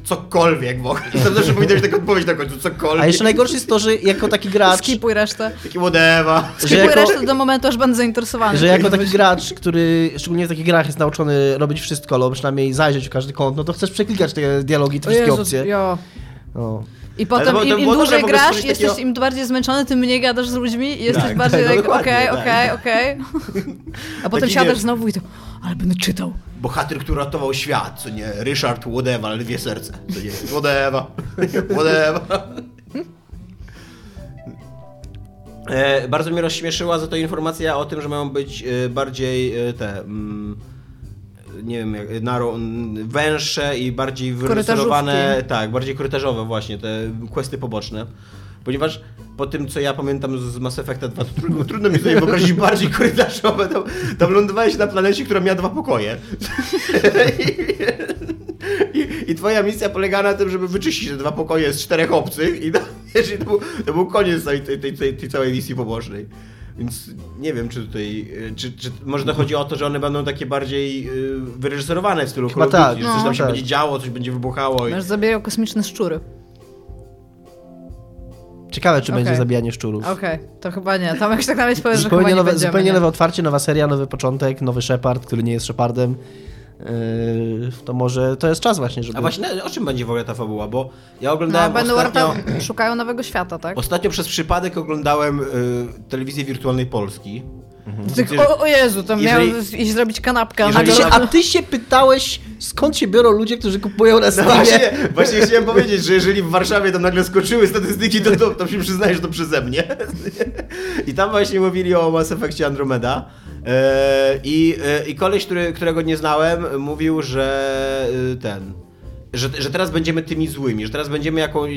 cokolwiek w ogóle. Tam zawsze powinna być taka odpowiedź na końcu, cokolwiek. A jeszcze najgorsze jest to, że jako taki gracz... Skipuj resztę. Taki whatever. Skipuj resztę do momentu, aż będę zainteresowany. Że jako taki gracz, który szczególnie w takich grach jest nauczony robić wszystko, albo przynajmniej zajrzeć w każdy kąt, no to chcesz przeklikać te dialogi, te wszystkie opcje. No. I potem im dłużej grasz, jesteś takiego... im bardziej zmęczony, tym mniej gadasz z ludźmi i jesteś bardziej okej. A potem taki siadasz znowu i to, ale będę czytał. Bohater, który ratował świat, co nie? Ryszard Wodewa, ale dwie serce. Co nie? Wodewa. Wodewa. Bardzo mnie rozśmieszyła za to informacja o tym, że mają być bardziej nie wiem, węższe i bardziej wyrysowane, tak, bardziej korytarzowe właśnie, te questy poboczne. Ponieważ po tym, co ja pamiętam z Mass Effecta 2, trudno mi sobie wyobrazić bardziej korytarzowe. Tam lądowałeś na planecie, która miała 2 pokoje. I twoja misja polegała na tym, żeby wyczyścić te 2 pokoje z 4 obcych i to był koniec tej całej misji pobocznej. Więc nie wiem, czy tutaj... Czy może to chodzi o to, że one będą takie bardziej wyreżyserowane w stylu Call of Duty, że coś tam się będzie działo, coś będzie wybuchało. Masz zabijają kosmiczne szczury. Ciekawe, czy będzie zabijanie szczurów. Okej, to chyba nie. Tam jak się tak dalej powiesz, że chyba nie będziemy. Zupełnie nowe otwarcie, nowa seria, nowy początek, nowy Shepard, który nie jest Shepardem. To może to jest czas właśnie, żeby... A właśnie o czym będzie w ogóle ta fabuła, bo ja oglądałem ostatnio... Szukają nowego świata, tak? Ostatnio przez przypadek oglądałem telewizję wirtualnej Polski. O Jezu, to miałem iść zrobić kanapkę. A ty się pytałeś, skąd się biorą ludzie, którzy kupują na Steamie? Właśnie chciałem powiedzieć, że jeżeli w Warszawie tam nagle skoczyły statystyki, to się przyznaję, że to przeze mnie. I tam właśnie mówili o Mass Effectie Andromeda. I koleś, którego nie znałem, mówił, że że teraz będziemy tymi złymi, że teraz będziemy jakąś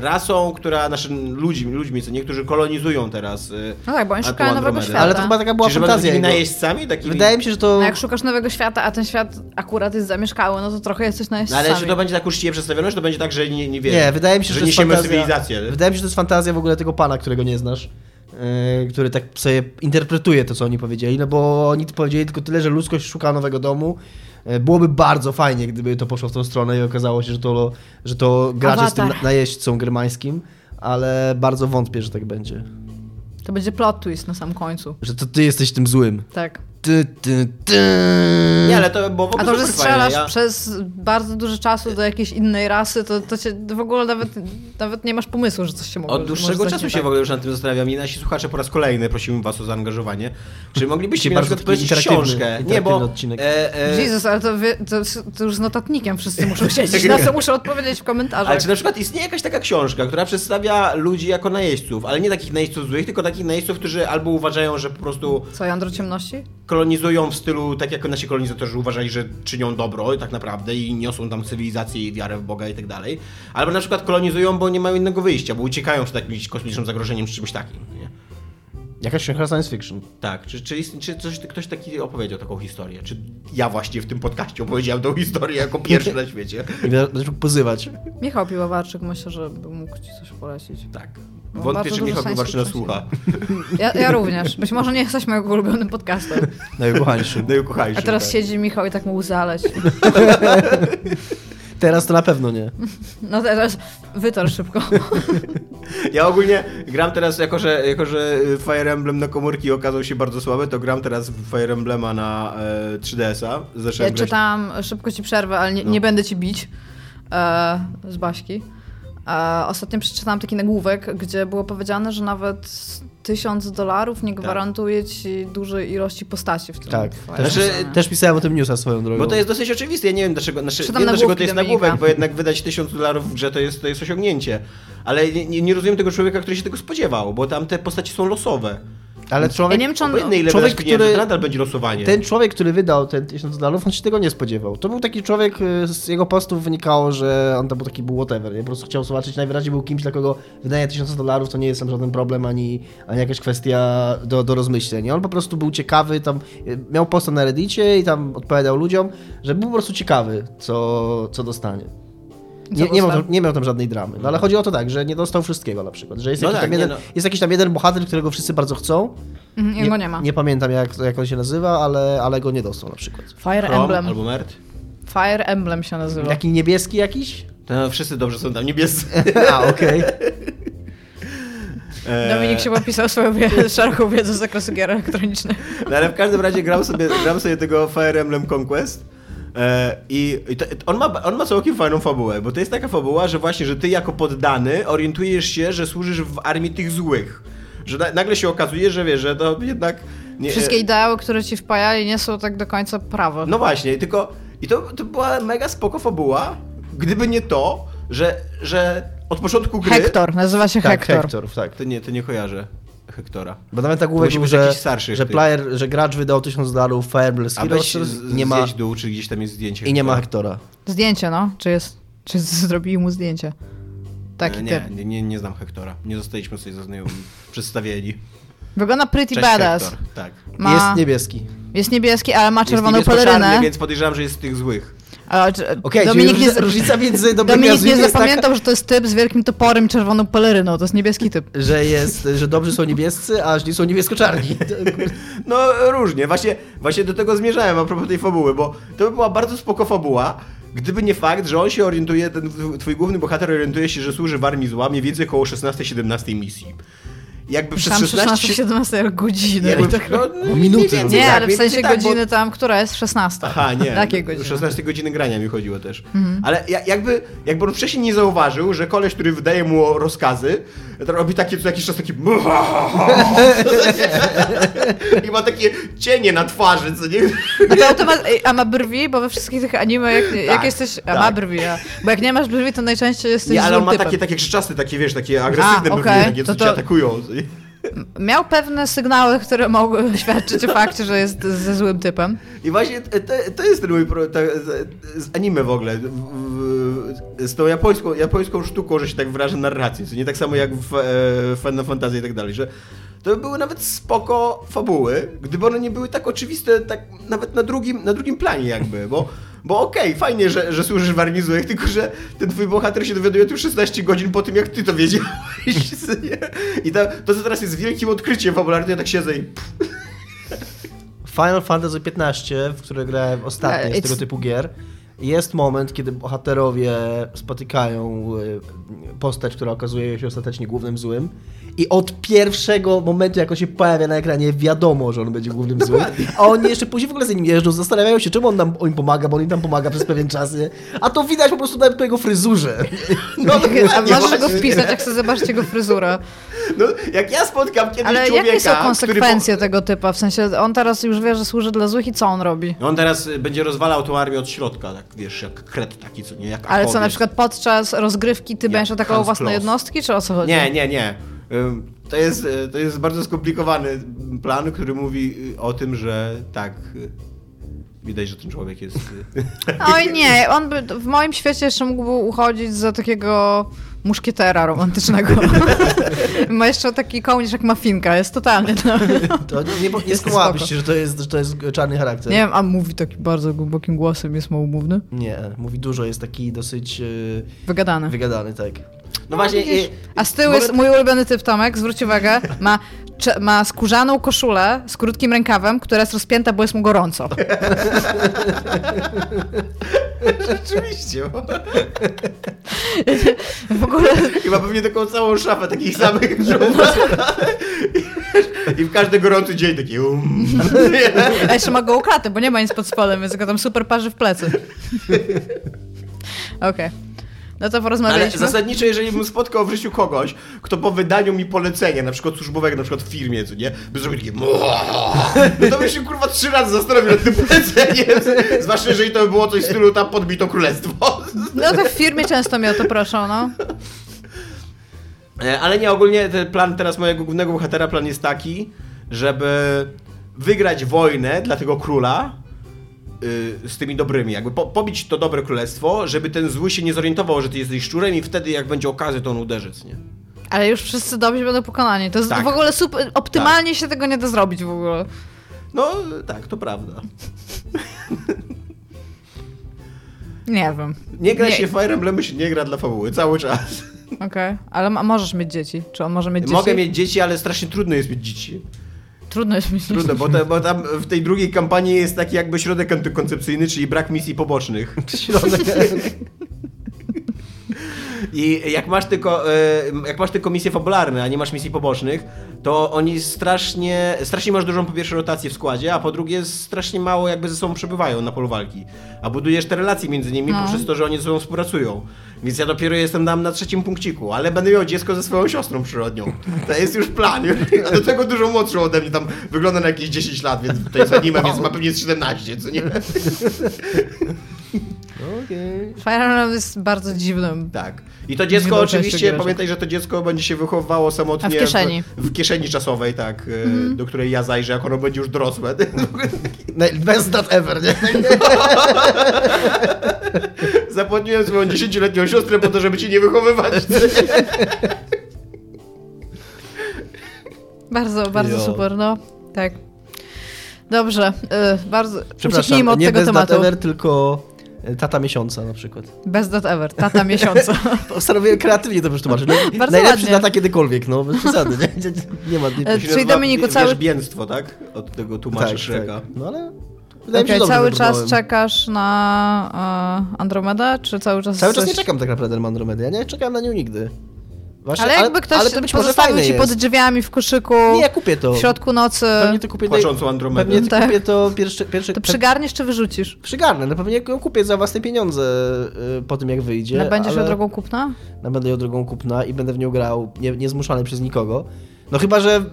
rasą, która naszym ludźmi, co niektórzy kolonizują teraz. No tak, bo oni szukają nowego świata. Ale to chyba taka była fantazja. Najeźdźcami? Takimi... Wydaje mi się, że to... No jak szukasz nowego świata, a ten świat akurat jest zamieszkały, no to trochę jesteś najeźdźcami. Ale czy to będzie tak uczciwie przedstawione, czy to będzie tak, że nie wiem. Nie, wydaje mi się, że to jest fantazja. Wydaje mi się, że to jest fantazja w ogóle tego pana, którego nie znasz. Który tak sobie interpretuje to, co oni powiedzieli, no bo oni powiedzieli tylko tyle, że ludzkość szuka nowego domu. Byłoby bardzo fajnie, gdyby to poszło w tą stronę i okazało się, że to gracze z tym najeźdźcą germańskim, ale bardzo wątpię, że tak będzie. To będzie plot twist na sam końcu. Że to ty jesteś tym złym. Tak. Nie, ale to było w ogóle. A to, że strzelasz przez bardzo dużo czasu do jakiejś innej rasy, to cię w ogóle nawet nie masz pomysłu, że coś się mogło. Od dłuższego czasu się w ogóle już nad tym zastanawiam i nasi słuchacze po raz kolejny prosimy was o zaangażowanie. Czy moglibyście mi na przykład powiedzieć książkę? Nie, bo... Jezus, ale to już z notatnikiem wszyscy muszą siedzieć, na co muszę odpowiedzieć w komentarzach. Ale czy na przykład istnieje jakaś taka książka, która przedstawia ludzi jako najeźdźców, ale nie takich najeźdźców złych, tylko takich najeźdźców, którzy albo uważają, że po prostu... Co, Jądro Ciemności? kolonizują w stylu, tak jak nasi kolonizatorzy uważali, że czynią dobro tak naprawdę i niosą tam cywilizację i wiarę w Boga i tak dalej. Albo na przykład kolonizują, bo nie mają innego wyjścia, bo uciekają przed jakimś kosmicznym zagrożeniem czy czymś takim. Nie? Jakaś książka science fiction. Tak, czy coś, ktoś taki opowiedział taką historię, czy ja właśnie w tym podcaście opowiedziałem tą historię jako pierwszy na świecie. Zaczął pozywać. Michał Piłowarczyk, myślę, że mógł ci coś polecić. Tak. Wątpię, czy Michał Piłowarczyk nas słucha. Ja również. Być może nie jesteś moim ulubionym podcastem. Najukochańszym. A teraz tak. Siedzi Michał i tak mu łza leci. Teraz to na pewno nie. No teraz wytor szybko. Ja ogólnie gram teraz, jako że Fire Emblem na komórki okazał się bardzo słaby, to gram teraz Fire Emblema na 3DS-a. Ja czytam, szybko ci przerwę, ale nie będę ci bić z Baśki. Ostatnio przeczytałam taki nagłówek, gdzie było powiedziane, że nawet $1000 nie gwarantuje ci dużej ilości postaci w tym. Tak, też pisałem o tym newsa swoją drogą. Bo to jest dosyć oczywiste, ja nie wiem dlaczego, to jest nagłówek, bo jednak wydać $1000 w grze to jest osiągnięcie. Ale nie rozumiem tego człowieka, który się tego spodziewał, bo tam te postaci są losowe. Ale człowiek, ja nie wiem, czy on... człowiek który nadal będzie losowanie. Ten człowiek, który wydał ten $1000, on się tego nie spodziewał. To był taki człowiek, z jego postów wynikało, że on tam był taki whatever. Ja po prostu chciał zobaczyć, najwyraźniej był kimś, dla kogo wydanie $1000 to nie jest tam żaden problem, ani jakaś kwestia do rozmyśleń. On po prostu był ciekawy, tam miał posta na Reddicie i tam odpowiadał ludziom, że był po prostu ciekawy, co dostanie. Nie miał tam żadnej dramy, no ale chodzi o to tak, że nie dostał wszystkiego na przykład, że jest jakiś tam jeden bohater, którego wszyscy bardzo chcą. I go nie ma. Nie pamiętam jak on się nazywa, ale go nie dostał na przykład. Fire Emblem. Albo Mert. Fire Emblem się nazywa. Taki niebieski jakiś? No, wszyscy dobrze są tam niebiescy. A, okej. Okay. Dominik się popisał swoją szeroką wiedzę z zakresu gier elektronicznych. No ale w każdym razie gram sobie tego Fire Emblem Conquest. On ma całkiem fajną fabułę, bo to jest taka fabuła, że właśnie, że ty jako poddany orientujesz się, że służysz w armii tych złych. Że nagle się okazuje, że wiesz, że to jednak... Wszystkie ideały, które ci wpajali, nie są tak do końca prawe. No właśnie, tylko... I to była mega spoko fabuła, gdyby nie to, że od początku gry... Hector, nazywa się Hector. Hector, tak. To nie kojarzę. Hektora. Bo nawet ogólnie był, że gracz wydał $1000 Fire Emblem Heroes, nie ma dół, czy gdzieś tam jest zdjęcie. I nie ma Hektora. Zdjęcie, no. Czy zrobili mu zdjęcie? Taki nie znam Hektora. Nie zostaliśmy sobie przedstawieni. Wygląda pretty badass. Hector, tak. Jest niebieski. Jest niebieski, ale ma czerwoną pelerynę. Więc podejrzewam, że jest z tych złych. Okay, Dominik nie zapamiętał, że to jest typ z wielkim toporem i czerwoną peleryną. To jest niebieski typ. Że dobrzy są niebiescy, a źli są niebiesko-czarni. No różnie. Właśnie do tego zmierzałem a propos tej fabuły, bo to by była bardzo spoko fabuła, gdyby nie fakt, że on się orientuje, ten twój główny bohater orientuje się, że służy w armii zła mniej więcej około 16-17 misji. Jakby przez 16-17 godziny. Minuty. Nie, ale w sensie godziny tam, która jest 16. Aha, nie. Takie godziny. 16 godziny grania mi chodziło też. Mhm. Ale jakby on wcześniej nie zauważył, że koleś, który wydaje mu rozkazy, robi takie co jakiś czas taki i ma takie cienie na twarzy, co nie? A ma brwi, bo we wszystkich tych anime jak jesteś... A ma brwi, bo jak nie masz brwi, to najczęściej jesteś złym typem. Ale on ma takie krzyczaste, takie wiesz, takie agresywne brwi, takie co cię atakują. Miał pewne sygnały, które mogły świadczyć o fakcie, że jest ze złym typem. I właśnie to jest ten mój z anime w ogóle. Z tą japońską sztuką, że się tak wyrażę, narrację. Co nie tak samo jak w Final Fantasy i tak dalej, że to były nawet spoko fabuły, gdyby one nie były tak oczywiste, tak nawet na drugim planie jakby, bo okej, fajnie, że służysz w armii złych, tylko że ten twój bohater się dowiaduje tu 16 godzin po tym, jak ty to wiedziałeś. I to, co teraz jest wielkim odkryciem fabularnym, ja tak siedzę i... Final Fantasy XV, w które grałem ostatnio z tego typu gier, jest moment, kiedy bohaterowie spotykają postać, która okazuje się ostatecznie głównym złym i od pierwszego momentu, jak on się pojawia na ekranie, wiadomo, że on będzie głównym złym, a oni jeszcze później w ogóle za nim jeżdżą, zastanawiają się, czemu on im pomaga, bo on im tam pomaga przez pewien czas, nie? A to widać po prostu nawet po jego fryzurze. No, a możesz go wpisać, jak sobie zobaczyć jego fryzurę. No, jak ja spotkam kiedyś człowieka, ale jakie są konsekwencje tego typa? W sensie, on teraz już wie, że służy dla złych i co on robi? On teraz będzie rozwalał tą armię od środka, tak wiesz, jak kret taki, co nie, jak ale co, na przykład podczas rozgrywki ty będziesz atakował własne jednostki, czy o co chodzi? Nie. To jest bardzo skomplikowany plan, który mówi o tym, że tak, widać, że ten człowiek jest... Oj nie, on by w moim świecie jeszcze mógłby uchodzić za takiego muszkietera romantycznego. Ma jeszcze taki kołnierz jak mafinka, jest totalnie... No. To nie skumałabyś się, że to jest czarny charakter. Nie wiem, a mówi taki bardzo głębokim głosem, jest małomówny? Nie, mówi dużo, jest taki dosyć... Wygadany. Wygadany, tak. No właśnie, a z tyłu jest mój ulubiony typ Tomek, zwróć uwagę, ma skórzaną koszulę z krótkim rękawem, która jest rozpięta, bo jest mu gorąco. Rzeczywiście. W ogóle... I ma pewnie taką całą szafę takich samych żołnierz. I w każdy gorący dzień taki... A jeszcze ma go ukratę, bo nie ma nic pod spodem, więc go tam super parzy w plecy. Okej. Okay. No to porozmawialiśmy. Ale zasadniczo, jeżeli bym spotkał w życiu kogoś, kto po wydaniu mi polecenia, na przykład służbowego, na przykład w firmie, co nie, by zrobił takie... No to bym się kurwa 3 razy zastanowił nad tym poleceniem, zwłaszcza jeżeli to by było coś w stylu tam podbito królestwo. No to w firmie często mnie o to proszą, no. Ale nie, ogólnie ten plan teraz mojego głównego bohatera, plan jest taki, żeby wygrać wojnę dla tego króla, z tymi dobrymi, jakby pobić to dobre królestwo, żeby ten zły się nie zorientował, że ty jesteś szczurem i wtedy jak będzie okazja, to on uderzy, nie? Ale już wszyscy dobrzy będą pokonani. To jest tak. W ogóle super, optymalnie tak. Się tego nie da zrobić w ogóle. No tak, to prawda. Nie wiem. Nie gra się w Fire Emblemy, się nie gra dla fabuły, cały czas. Okej, okay. Ale możesz mieć dzieci? Czy on może mieć dzieci? Mogę mieć dzieci, ale strasznie trudno jest mieć dzieci. Trudno jest myśleć. Trudno, bo tam w tej drugiej kampanii jest taki jakby środek antykoncepcyjny, czyli brak misji pobocznych. I jak masz tylko misje fabularne, a nie masz misji pobocznych, to oni strasznie masz dużą po pierwsze rotację w składzie, a po drugie strasznie mało jakby ze sobą przebywają na polu walki. A budujesz te relacje między nimi poprzez to, że oni ze sobą współpracują. Więc ja dopiero jestem tam na 3. punkciku, ale będę miał dziecko ze swoją siostrą przyrodnią. To jest już plan. A do tego dużo młodszą ode mnie, tam wygląda na jakieś 10 lat, więc to jest anime, więc ma pewnie 17, co nie? Okay. Fire Emblem jest bardzo dziwnym. Tak. I to dziecko oczywiście, pamiętaj, że to dziecko będzie się wychowywało samotnie w kieszeni. W kieszeni czasowej, tak, do której ja zajrzę, jak ono będzie już dorosłe. Best that ever, nie? Zapłodniłem swoją 10-letnią siostrę po to, żeby cię nie wychowywać. Bardzo, bardzo super, no. Tak. Dobrze, bardzo ucieknijmy od tego tematu. Przepraszam, nie best that ever, tylko... Tata miesiąca na przykład. Best that ever. Tata miesiąca. Postanowiłem kreatywnie to przetłumaczyć. No, najlepszy tata kiedykolwiek, no bez przesady. Nie ma. Czyli Dominiku cały... Bieństwo, tak? Od tego tłumaczy Szreka. Tak. No ale... Okay, cały czas czekasz na Andromeda? Czy cały czas... Cały czas nie czekam tak naprawdę na Andromedę. Ja nie czekam na nią nigdy. Właśnie, ale jakby ktoś pozostawił ci pod drzwiami w koszyku, nie, ja kupię to. W środku nocy płaczącą Andromedę. Pewnie tak. Kupię to pierwszy... To przygarniesz czy wyrzucisz? Przygarnę, no pewnie ją kupię za własne pieniądze po tym jak wyjdzie. Będziesz ją drogą kupna? Będę ją drogą kupna i będę w nią grał, nie zmuszany przez nikogo. No chyba, że...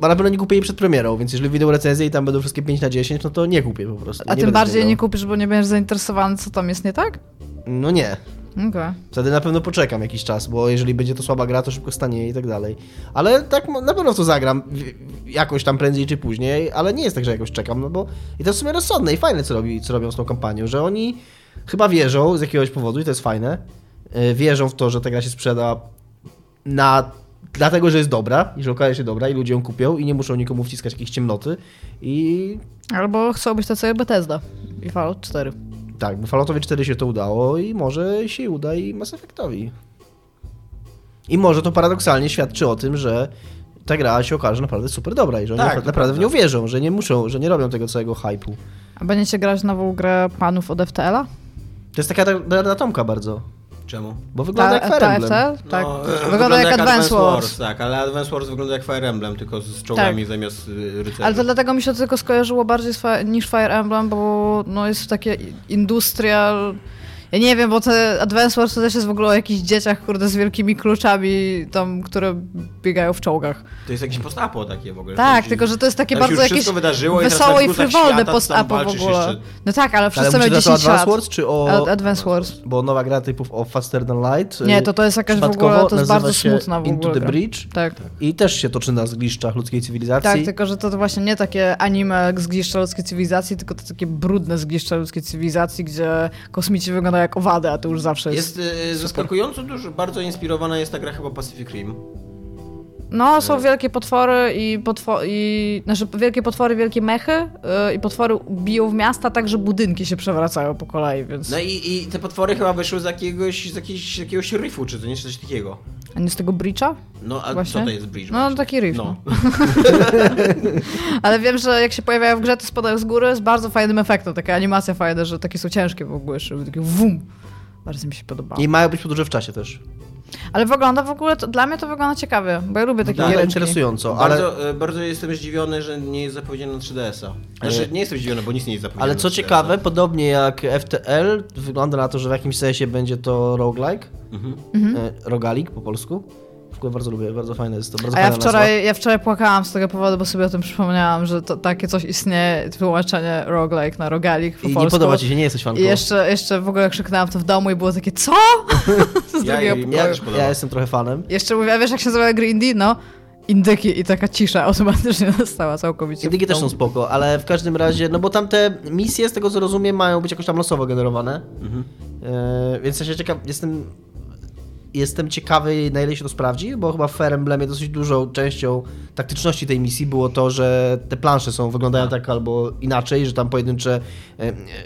Na pewno nie kupię jej przed premierą, więc jeżeli wyjdą recenzje i tam będą wszystkie 5/10, no to nie kupię po prostu. A tym bardziej nie kupisz, bo nie będziesz zainteresowany, co tam jest nie tak? No nie. Okay. Wtedy na pewno poczekam jakiś czas, bo jeżeli będzie to słaba gra, to szybko stanie i tak dalej. Ale tak na pewno to zagram jakoś tam prędzej czy później, ale nie jest tak, że jakoś czekam, no bo... I to jest w sumie rozsądne i fajne, co robią z tą kampanią, że oni chyba wierzą z jakiegoś powodu, i to jest fajne, wierzą w to, że ta gra się sprzeda dlatego, że jest dobra i że okaże się dobra i ludzie ją kupią i nie muszą nikomu wciskać jakiejś ciemnoty i... Albo chcą być to co Bethesda i Fallout 4. Tak, bo Falloutowi 4 się to udało i może się uda i Mass Effectowi. I może to paradoksalnie świadczy o tym, że ta gra się okaże naprawdę super dobra i że oni tak, naprawdę w nią wierzą, że nie muszą, że nie robią tego całego hype'u. A będziecie grać nową grę panów od FTL-a? To jest taka dla Tomka bardzo. Czemu? Bo wygląda jak Fire Emblem. FTL? Tak. No, wygląda jak Advance Wars. Tak, ale Advance Wars wygląda jak Fire Emblem, tylko z czołgami tak. Zamiast rycerzy. Ale to dlatego mi się to tylko skojarzyło bardziej niż Fire Emblem, bo no jest takie industrial Ja nie wiem, bo te Advance Wars to też jest w ogóle o jakichś dzieciach, kurde, z wielkimi kluczami tam, które biegają w czołgach. To jest jakiś post-apo takie w ogóle. Tak, tylko że to jest takie bardzo jakieś wesołe i frywolne post-apo w ogóle. Jeszcze... No tak, ale wszyscy mają 10 lat. Advance Wars czy o... Advance Wars. Bo nowa gra typów o Faster Than Light. Nie, to jest jakaś w ogóle, to jest bardzo smutna w ogóle. Into the Breach. Tak. I też się toczy na zgliszczach ludzkiej cywilizacji. Tak, tylko że to właśnie nie takie anime zgliszcza ludzkiej cywilizacji, tylko to takie brudne zgliszcza ludzkiej cywilizacji, gdzie kosmici wyglądają jak owady, a to już zawsze jest zaskakująco dużo, bardzo inspirowana jest ta gra chyba Pacific Rim. No, są wielkie potwory wielkie potwory, wielkie mechy i potwory biją w miasta tak, że budynki się przewracają po kolei, więc... No i te potwory chyba wyszły z jakiegoś riffu, czy to nie coś takiego. A nie z tego breacha? No, a właśnie? Co to jest breach? No, taki riff. No. Ale wiem, że jak się pojawiają w grze, to spadają z góry z bardzo fajnym efektem, taka animacja fajna, że takie są ciężkie w ogóle, żeby takie wum. Bardzo mi się podobało. I mają być podróże w czasie też. Ale wygląda w ogóle, dla mnie to wygląda ciekawie, bo ja lubię takie gierki. Interesująco, ale... Bardzo jestem zdziwiony, że nie jest zapowiedziane na 3DS-a. Znaczy, nie jestem zdziwiony, bo nic nie jest zapowiedziane. Ale co ciekawe, podobnie jak FTL, wygląda na to, że w jakimś sensie będzie to roguelike, rogalik po polsku. Bardzo lubię, bardzo fajne jest to, bardzo ja wczoraj płakałam z tego powodu, bo sobie o tym przypomniałam, że to, takie coś istnieje, tłumaczenie roguelike na rogalik po polsku. I nie podoba ci się, nie jesteś fanką. I jeszcze w ogóle krzyknęłam to w domu i było takie, co? Ja jestem trochę fanem. Jeszcze mówię, a wiesz jak się nazywa gry indie? No, indyki i taka cisza automatycznie została całkowicie. Indyki też są spoko, ale w każdym razie, no bo tam te misje, z tego co rozumiem, mają być jakoś tam losowo generowane, więc ja się jestem ciekawy, na ile się to sprawdzi, bo chyba w Fire Emblemie dosyć dużą częścią taktyczności tej misji było to, że te plansze wyglądają tak albo inaczej, że tam pojedyncze,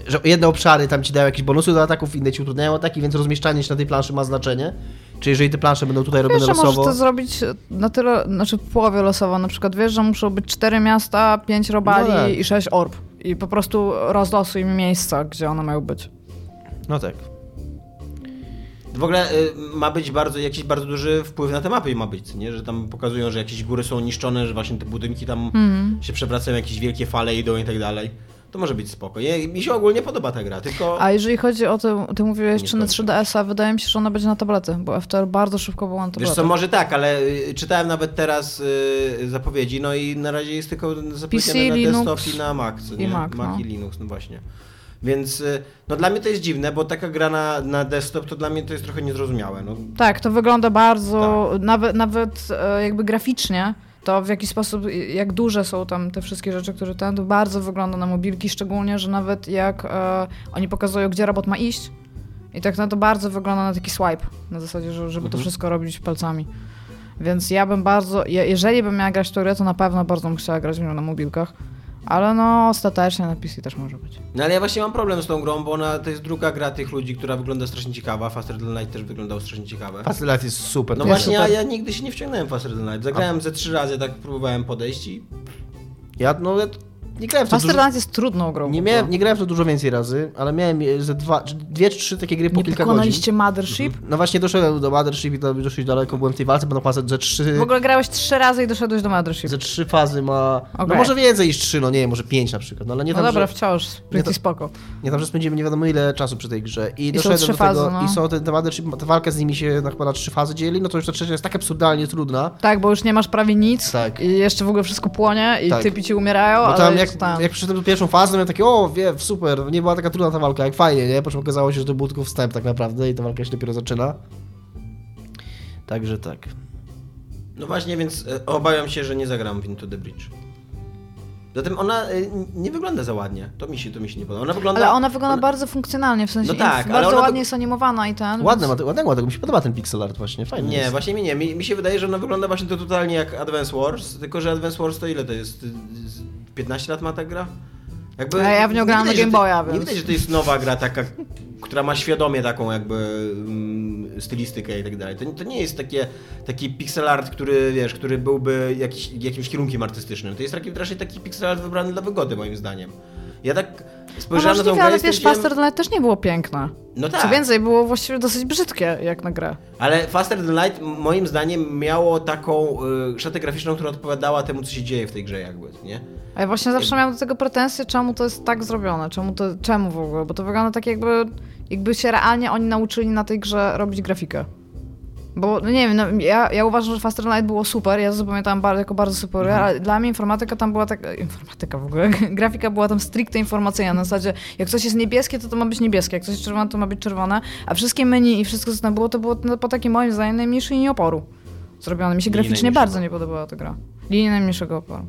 że jedne obszary tam ci dają jakieś bonusy do ataków, inne ci utrudniają ataki, więc rozmieszczanie się na tej planszy ma znaczenie. Czy jeżeli te plansze będą tutaj robione losowo... Wiesz, że możesz to zrobić na tyle, znaczy w połowie losowo, na przykład wiesz, że muszą być 4 miasta, 5 robali i 6 orb. I po prostu rozlosuj miejsca, gdzie one mają być. No tak. W ogóle ma być jakiś bardzo duży wpływ na te mapy, ma być, nie? Że tam pokazują, że jakieś góry są niszczone, że właśnie te budynki tam się przewracają, jakieś wielkie fale idą i tak dalej. To może być spoko. Mi się ogólnie podoba ta gra, tylko... A jeżeli chodzi o to, ty mówiłeś, czy na 3DS-a, wydaje mi się, że ona będzie na tablety, bo FTL bardzo szybko była na tablety. Wiesz co, może tak, ale czytałem nawet teraz zapowiedzi, no i na razie jest tylko zapowiedziane na desktop i na Mac, co nie? Mac i Linux, no właśnie. Więc no dla mnie to jest dziwne, bo taka gra na desktop to dla mnie to jest trochę niezrozumiałe. No. Tak, to wygląda bardzo, tak. nawet jakby graficznie, to w jaki sposób, jak duże są tam te wszystkie rzeczy, które to bardzo wygląda na mobilki, szczególnie, że nawet jak oni pokazują, gdzie robot ma iść i tak to bardzo wygląda na taki swipe, na zasadzie, że, żeby to wszystko robić palcami. Więc ja bym bardzo, jeżeli bym miała grać w tę grę, to na pewno bardzo bym chciała grać w nią na mobilkach. Ale no, ostatecznie na PC też może być. No ale ja właśnie mam problem z tą grą, bo to jest druga gra tych ludzi, która wygląda strasznie ciekawa. Faster Than Light też wyglądał strasznie ciekawe. Faster Than Light jest super. No właśnie, super. Ja nigdy się nie wciągnąłem w Faster Than Light. Zagrałem ze 3 razy, tak próbowałem podejść i... Ja nie grałem w to Faster Than Light jest trudną grą. Nie grałem w to dużo więcej razy, ale miałem ze 2 czy 3 takie gry po kilka godzin. Nie pokonaliście Mothership? No właśnie, doszedłem do Mothership i dosyć daleko byłem w tej walce, bo na ze 3... W ogóle grałeś 3 razy i doszedłeś do Mothership. Ze 3 fazy ma... Okay. No może więcej niż 3, no nie, może 5 na przykład. No, ale nie tam, dobra, że... wciąż, pretty spoko. Nie tam, że spędzimy nie wiadomo ile czasu przy tej grze. I doszedłem do tego fazy, no. I są te Mothership, ta walka z nimi się chyba na 3 fazy dzieli, no to już ta trzecia jest tak absurdalnie trudna. Tak, bo już nie masz prawie nic i jeszcze w ogóle wszystko płonie i typi ci umierają, ale... Jak przyszedłem do pierwszą fazę, miałem takie, super, nie była taka trudna ta walka, jak fajnie, nie? Po czym okazało się, że to był tylko wstęp tak naprawdę i ta walka się dopiero zaczyna. Także tak. No właśnie, więc obawiam się, że nie zagram w Into the Breach. Zatem ona nie wygląda za ładnie. To mi się nie podoba. Ale ona wygląda bardzo funkcjonalnie, w sensie no tak, bardzo ładnie jest animowana i ten... Ładna, mi się podoba ten pixel art właśnie, fajnie. Nie, jest. Właśnie mi nie. Mi się wydaje, że ona wygląda właśnie to totalnie jak Advance Wars, tylko że Advance Wars to ile to jest? 15 lat ma ta gra? Jakby, ja w nią grałem na Game Boya, więc... Nie widać, że to jest nowa gra taka, która ma świadomie taką jakby stylistykę i tak dalej. To nie jest taki pixel art, który byłby jakimś kierunkiem artystycznym. To jest raczej taki pixel art wybrany dla wygody, moim zdaniem. Ja tak spojrzałem na tą grę... Ale wiesz, Faster Than Light też nie było piękne. No tak. Co więcej, było właściwie dosyć brzydkie jak na grę. Ale Faster Than Light moim zdaniem miało taką szatę graficzną, która odpowiadała temu, co się dzieje w tej grze jakby, nie? A ja właśnie zawsze miałam do tego pretensje, czemu to jest tak zrobione, czemu w ogóle, bo to wygląda tak jakby... jakby się realnie oni nauczyli na tej grze robić grafikę. Bo, no nie wiem, no, ja uważam, że Faster Than Light było super, ja zapamiętałam jako bardzo super, ale dla mnie informatyka tam była taka... Informatyka w ogóle? Grafika była tam stricte informacyjna, na zasadzie jak coś jest niebieskie, to ma być niebieskie, jak coś jest czerwone, to ma być czerwone, a wszystkie menu i wszystko, co tam było, to było po takim moim zdaniem najmniejszej linii oporu zrobione. Mi się graficznie bardzo nie podobała ta gra. Linii najmniejszego oporu.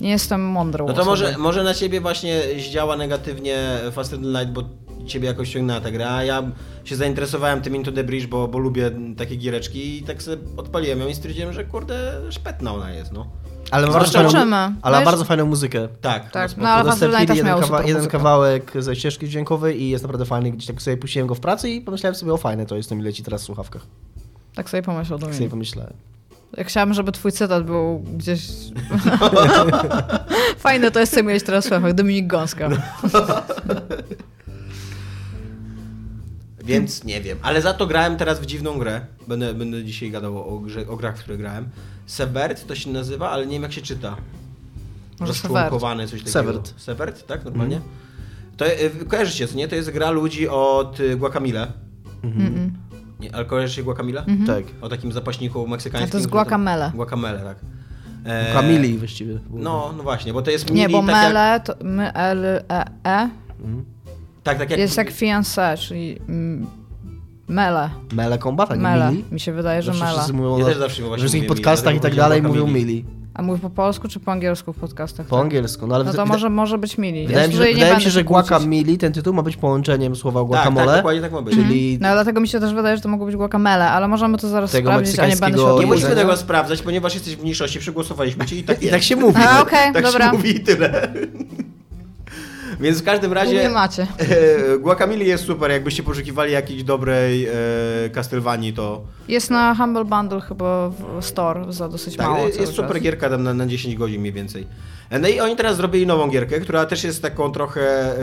Nie jestem mądrą osobą. No to może na ciebie właśnie zdziała negatywnie Faster Than Light, bo ciebie jakoś ciągnęła ta gra. Ja się zainteresowałem tym Into the Breach, bo lubię takie giereczki i tak sobie odpaliłem ją i stwierdziłem, że kurde, szpetna ona jest, no. Ale ma bardzo fajną muzykę. Tak. No, ale Faster Than Light też miał jeden kawałek ze ścieżki dźwiękowej i jest naprawdę fajny. Gdzieś tak sobie puściłem go w pracy i pomyślałem sobie, o fajne to jest, to mi leci teraz w słuchawkach. Tak sobie pomyślałem. Ja chciałam, żeby twój cytat był gdzieś... Fajne to jest, co miałeś teraz w słuchawkach. Dominik Gąska. Więc nie wiem, ale za to grałem teraz w dziwną grę. Będę dzisiaj gadał o grach, w których grałem. Severt to się nazywa, ale nie wiem jak się czyta. Rozczłonkowany, coś takiego. Severt, tak? Normalnie? Kojarzycie, co nie? To jest gra ludzi od Guacamelee. Ale kojarzysz się Guacamelee? Tak. O takim zapaśniku meksykańskim. A to jest Guacamele. Guacamele, tak. Guacamelee właściwie. No właśnie, bo to jest... Nie, bo tak mele jak... to M-L-E-E. Tak jak... Jest jak fiancé, czyli mele. Mele kombat, a nie mele. Mi się wydaje, że mele. Ja też zawsze mówię. W wszystkich podcastach i tak dalej mówią mili. A mówię po polsku czy po angielsku w podcastach? Po angielsku. No, ale no to może być mili. Wydaje mi się, że Guacamelee, ten tytuł ma być połączeniem słowa guacamole. Tak, dokładnie tak ma być. Czyli... No dlatego mi się też wydaje, że to mogło być guacamele, ale możemy to zaraz sprawdzić, a nie będę się... Nie musimy tego sprawdzać, ponieważ jesteś w mniejszości, przegłosowaliśmy cię i tak jest. Tak się mówi. A okej, dobra. Tak się mówi i tyle. Więc w każdym razie Guacamelee jest super, jakbyście poszukiwali jakiejś dobrej Castlevanii, to... Jest na Humble Bundle chyba w Store za dosyć mało. Jest super gierka tam na 10 godzin mniej więcej. No i oni teraz zrobili nową gierkę, która też jest taką trochę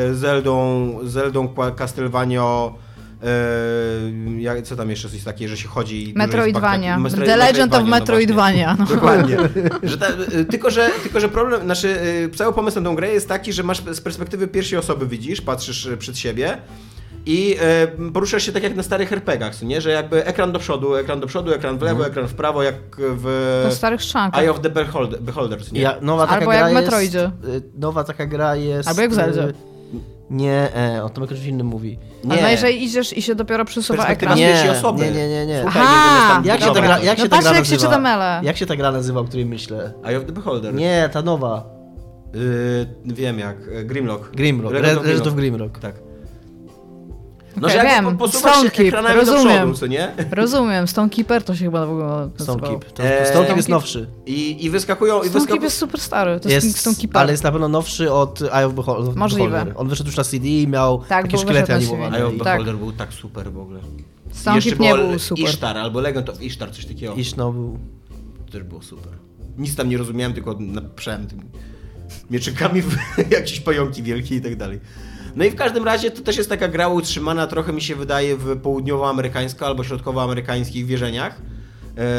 Zeldą Castlevanią... co tam jeszcze jest takie, że się chodzi... Metroidvania. The Legend of Metroidvania. No dokładnie. Tylko że problem, cały pomysł na tą grę jest taki, że masz z perspektywy pierwszej osoby widzisz, patrzysz przed siebie i poruszasz się tak jak na starych RPG-ach, nie? Że jakby ekran do przodu, ekran w lewo, ekran w prawo, jak w... Na starych strzankach. Eye of the Beholder, nie? Albo jak w Metroidzie. Nowa taka gra jest... Albo jak w Zeldzie. Nie, o tym jakoś innym mówi. Nie. A jeżeli idziesz i się dopiero przesuwa ekran. Nie. Aha! Jak się czyta mele. Jak się ta gra nazywa, o której myślę? Eye of the Beholder. Nie, ta nowa. Wiem jak. Grimrock. Legend of Grimrock. Tak. No okay, że jak wiem. Posuwasz się ekranami do przodu, co nie? Rozumiem. Stone Keeper to się chyba w ogóle nazywało. Stone Keeper jest nowszy. I wyskakują... Stone Keeper jest super stary. To jest Stone Keeper. Ale jest na pewno nowszy od Eye of Beholder. Możliwe. On wyszedł już na CD i miał takie szkielety animowane. Eye of Beholder był tak super w ogóle. Stone Keeper nie był super. Ishtar albo Legend of Ishtar, coś takiego. Ishtar był... To też było super. Nic tam nie rozumiałem, tylko naprzałem tymi mieczykami jakieś pająki wielkie i tak dalej. No i w każdym razie to też jest taka gra utrzymana, trochę mi się wydaje, w południowoamerykańsko- albo środkowoamerykańskich wierzeniach,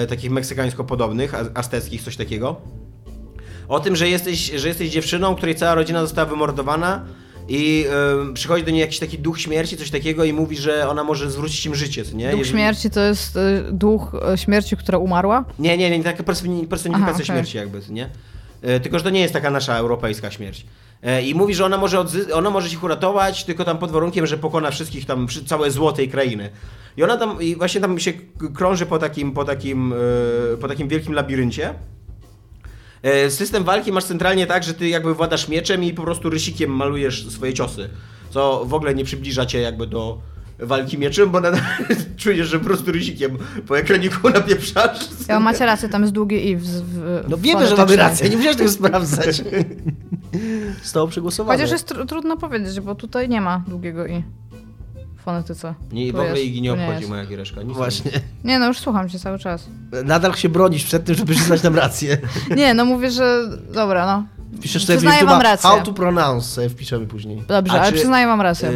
takich meksykańsko-podobnych, azteckich, coś takiego. O tym, że jesteś dziewczyną, której cała rodzina została wymordowana i przychodzi do niej jakiś taki duch śmierci, coś takiego i mówi, że ona może zwrócić im życie, nie? Duch śmierci to jest duch śmierci, która umarła? Nie, taka personifikacja śmierci jakby, nie? Tylko że to nie jest taka nasza europejska śmierć. I mówi, że ona może ich uratować, tylko tam pod warunkiem, że pokona wszystkich tam, całe zło tej krainy. I ona tam, i właśnie tam się krąży po takim wielkim labiryncie. System walki masz centralnie tak, że ty jakby władasz mieczem i po prostu rysikiem malujesz swoje ciosy. Co w ogóle nie przybliża cię jakby do walki mieczem, bo czujesz, że po prostu rysikiem po ekraniku napieprzasz. Ja macie rację, tam jest długie i... No wiemy, że mamy rację, nie musisz tego sprawdzać. Zostało przegłosowane. Chociaż jest trudno powiedzieć, bo tutaj nie ma długiego i w fonetyce. Nie, w ogóle igi nie obchodzi moja giereszka. Właśnie. Nie, no już słucham cię cały czas. Nadal się bronisz przed tym, żeby przyznać nam rację. Nie, no mówię, że... Dobra, no. Piszesz sobie przyznaję wam rację. How to pronounce wpiszemy później. Dobrze, ale przyznaję wam rację.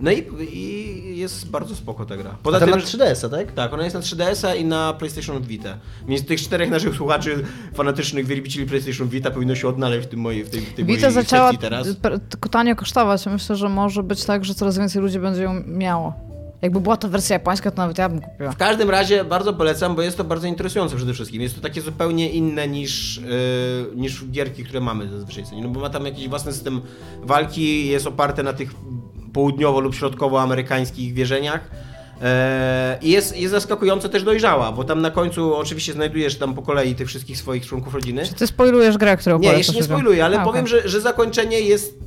No i jest bardzo spoko ta gra. Poza tym na 3DS-a, tak? Tak, ona jest na 3DS-a i na PlayStation Vita. Więc tych czterech naszych słuchaczy fanatycznych wielbicieli PlayStation Vita powinno się odnaleźć w tej Vita zaczęła teraz. Tanio kosztować. Myślę, że może być tak, że coraz więcej ludzi będzie ją miało. Jakby była to wersja japońska, to nawet ja bym kupiła. W każdym razie bardzo polecam, bo jest to bardzo interesujące przede wszystkim. Jest to takie zupełnie inne niż gierki, które mamy zazwyczaj. No bo ma tam jakiś własny system walki, jest oparte na tych południowo- lub środkowoamerykańskich wierzeniach. I jest zaskakująco też dojrzała, bo tam na końcu oczywiście znajdujesz tam po kolei tych wszystkich swoich członków rodziny. Czy ty spoilujesz grę, którą opowiadasz? Nie, jeszcze nie spoiluję, ale powiem, że zakończenie jest...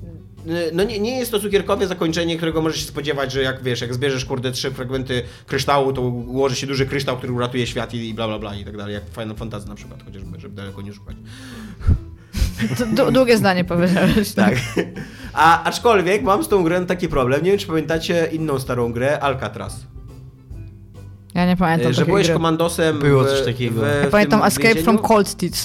No nie jest to cukierkowe zakończenie, którego możesz się spodziewać, że jak zbierzesz kurde 3 fragmenty kryształu, to ułoży się duży kryształ, który uratuje świat i bla bla bla i tak dalej, jak Final Fantasy na przykład, chociażby, żeby daleko nie szukać. Długie zdanie powiedziałeś. Tak. Aczkolwiek mam z tą grą taki problem, nie wiem czy pamiętacie inną starą grę, Alcatraz. Ja nie pamiętam że byłeś gry. Komandosem. Było coś takiego. Ja pamiętam Escape from Cold Stitch.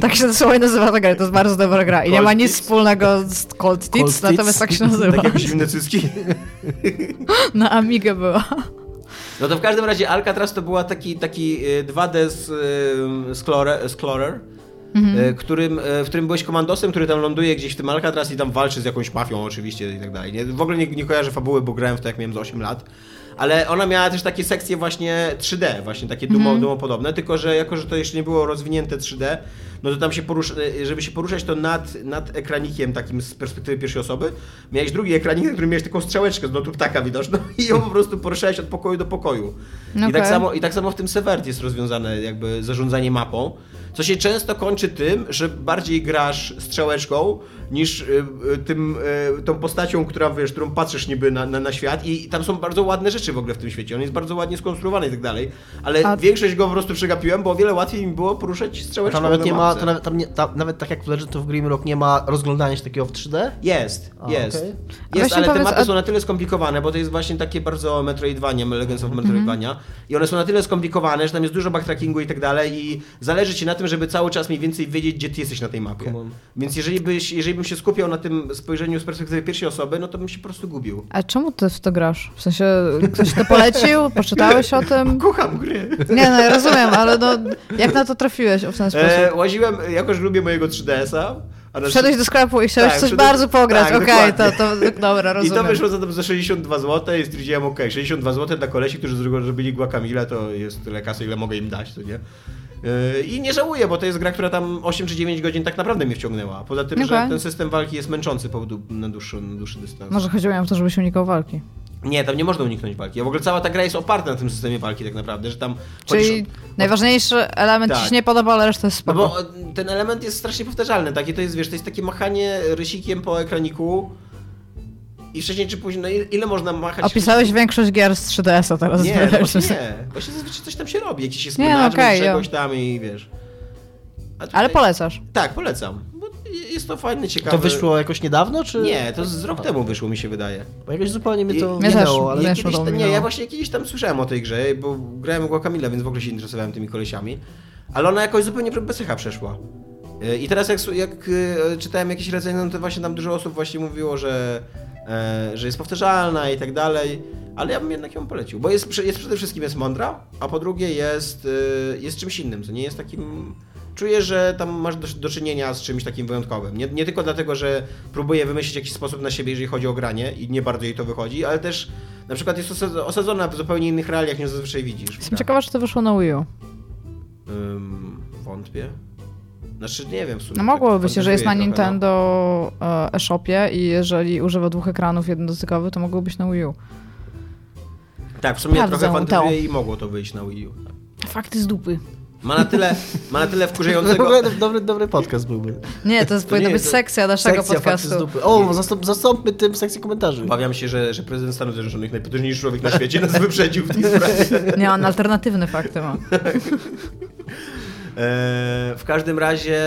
Tak się dosłownie nazywa ta gra, to jest bardzo dobra gra. I Cold nie ma nic Tits? Wspólnego z Cold Tits, natomiast tak się nazywa. Tak jak zimne cycki. Na Amigę była. No to w każdym razie Alcatraz to była taki 2D Explorer, w którym byłeś komandosem, który tam ląduje gdzieś w tym Alcatraz i tam walczy z jakąś mafią oczywiście i tak dalej. W ogóle nie kojarzę fabuły, bo grałem w to jak miałem z 8 lat. Ale ona miała też takie sekcje właśnie 3D, właśnie takie dumopodobne, tylko że jako, że to jeszcze nie było rozwinięte 3D, no to tam się żeby się poruszać, to nad ekranikiem takim z perspektywy pierwszej osoby miałeś drugi ekranik, na którym miałeś taką strzałeczkę z lotu ptaka widoczną i ją po prostu poruszałeś od pokoju do pokoju. Okay. I tak samo w tym Severt jest rozwiązane jakby zarządzanie mapą, co się często kończy tym, że bardziej grasz strzałeczką niż tą postacią, którą patrzysz niby na świat i tam są bardzo ładne rzeczy w ogóle w tym świecie. On jest bardzo ładnie skonstruowany i tak dalej, ale większość go po prostu przegapiłem, bo o wiele łatwiej mi było poruszać strzałeczką. Tam nawet nie ma, nawet tak jak w Legend of Grimrock nie ma rozglądania się takiego w 3D? Jest. Okay. Jest, ale te mapy są na tyle skomplikowane, bo to jest właśnie takie bardzo Metroidvania, Legends of Metroidvania i one są na tyle skomplikowane, że tam jest dużo backtrackingu i tak dalej i zależy ci na tym, żeby cały czas mniej więcej wiedzieć, gdzie ty jesteś na tej mapie. Więc jeżeli bym się skupiał na tym spojrzeniu z perspektywy pierwszej osoby, no to bym się po prostu gubił. A czemu ty w to grasz? W sensie ktoś to polecił? Poczytałeś o tym? Kocham gry. Nie, no ja rozumiem, ale no jak na to trafiłeś w ten sposób? Łaziłem, jakoś lubię mojego 3DS-a. Wszedłeś do sklepu i chciałeś bardzo pograć, tak, okej, to dobra, rozumiem. I to wyszło za 62 zł i stwierdziłem, okej, 62 zł dla kolesi, którzy zrobili Guacamelee, to jest tyle kasy, ile mogę im dać, to nie? I nie żałuję, bo to jest gra, która tam 8 czy 9 godzin tak naprawdę mnie wciągnęła. Poza tym, że ten system walki jest męczący na dłuższy dystans. Może chodziło o to, żebyś unikał walki. Nie, tam nie można uniknąć walki. W ogóle cała ta gra jest oparta na tym systemie walki tak naprawdę, że tam... Czyli najważniejszy element ci się nie podoba, ale reszta jest spoko. No bo ten element jest strasznie powtarzalny, tak? I to jest, wiesz, to jest takie machanie rysikiem po ekraniku i wcześniej czy później, no ile można machać... Opisałeś większość gier z 3DS-a teraz. Nie, właśnie zazwyczaj coś tam się robi, jakiś jest menadżment czegoś tam i wiesz... Ale polecasz. Tak, polecam. Jest to fajne, ciekawe. To wyszło jakoś niedawno, czy? Nie, to z rok temu wyszło, mi się wydaje. Bo jakoś zupełnie mnie to minęło, ale ja właśnie kiedyś tam słyszałem o tej grze, bo grałem w Guacamelee, więc w ogóle się interesowałem tymi kolesiami. Ale ona jakoś zupełnie bez echa przeszła. I teraz jak czytałem jakieś recenzje, no to właśnie tam dużo osób właśnie mówiło, że jest powtarzalna i tak dalej. Ale ja bym jednak ją polecił, bo jest przede wszystkim jest mądra, a po drugie jest czymś innym, co nie jest takim... Czuję, że tam masz do czynienia z czymś takim wyjątkowym. Nie tylko dlatego, że próbuję wymyślić jakiś sposób na siebie, jeżeli chodzi o granie i nie bardzo jej to wychodzi, ale też na przykład jest osadzona w zupełnie innych realiach niż zazwyczaj widzisz. Jestem ciekawa, czy to wyszło na Wii U. Wątpię. Znaczy nie wiem w sumie. No mogłoby się, że jest na Nintendo eShopie i jeżeli używa 2 ekranów jednodotykowy, to mogło być na Wii U. Tak, w sumie trochę fantazuję i mogło to wyjść na Wii U. Fakty z dupy. Ma na tyle wkurzającego... Dobry podcast byłby. Nie, to powinna być sekcja naszego podcastu. O, zastąpmy tym sekcję komentarzy. Obawiam się, że prezydent Stanów Zjednoczonych, najpotężniejszy człowiek na świecie, nas wyprzedził w tej sprawie. Nie, on alternatywne fakty ma. W każdym razie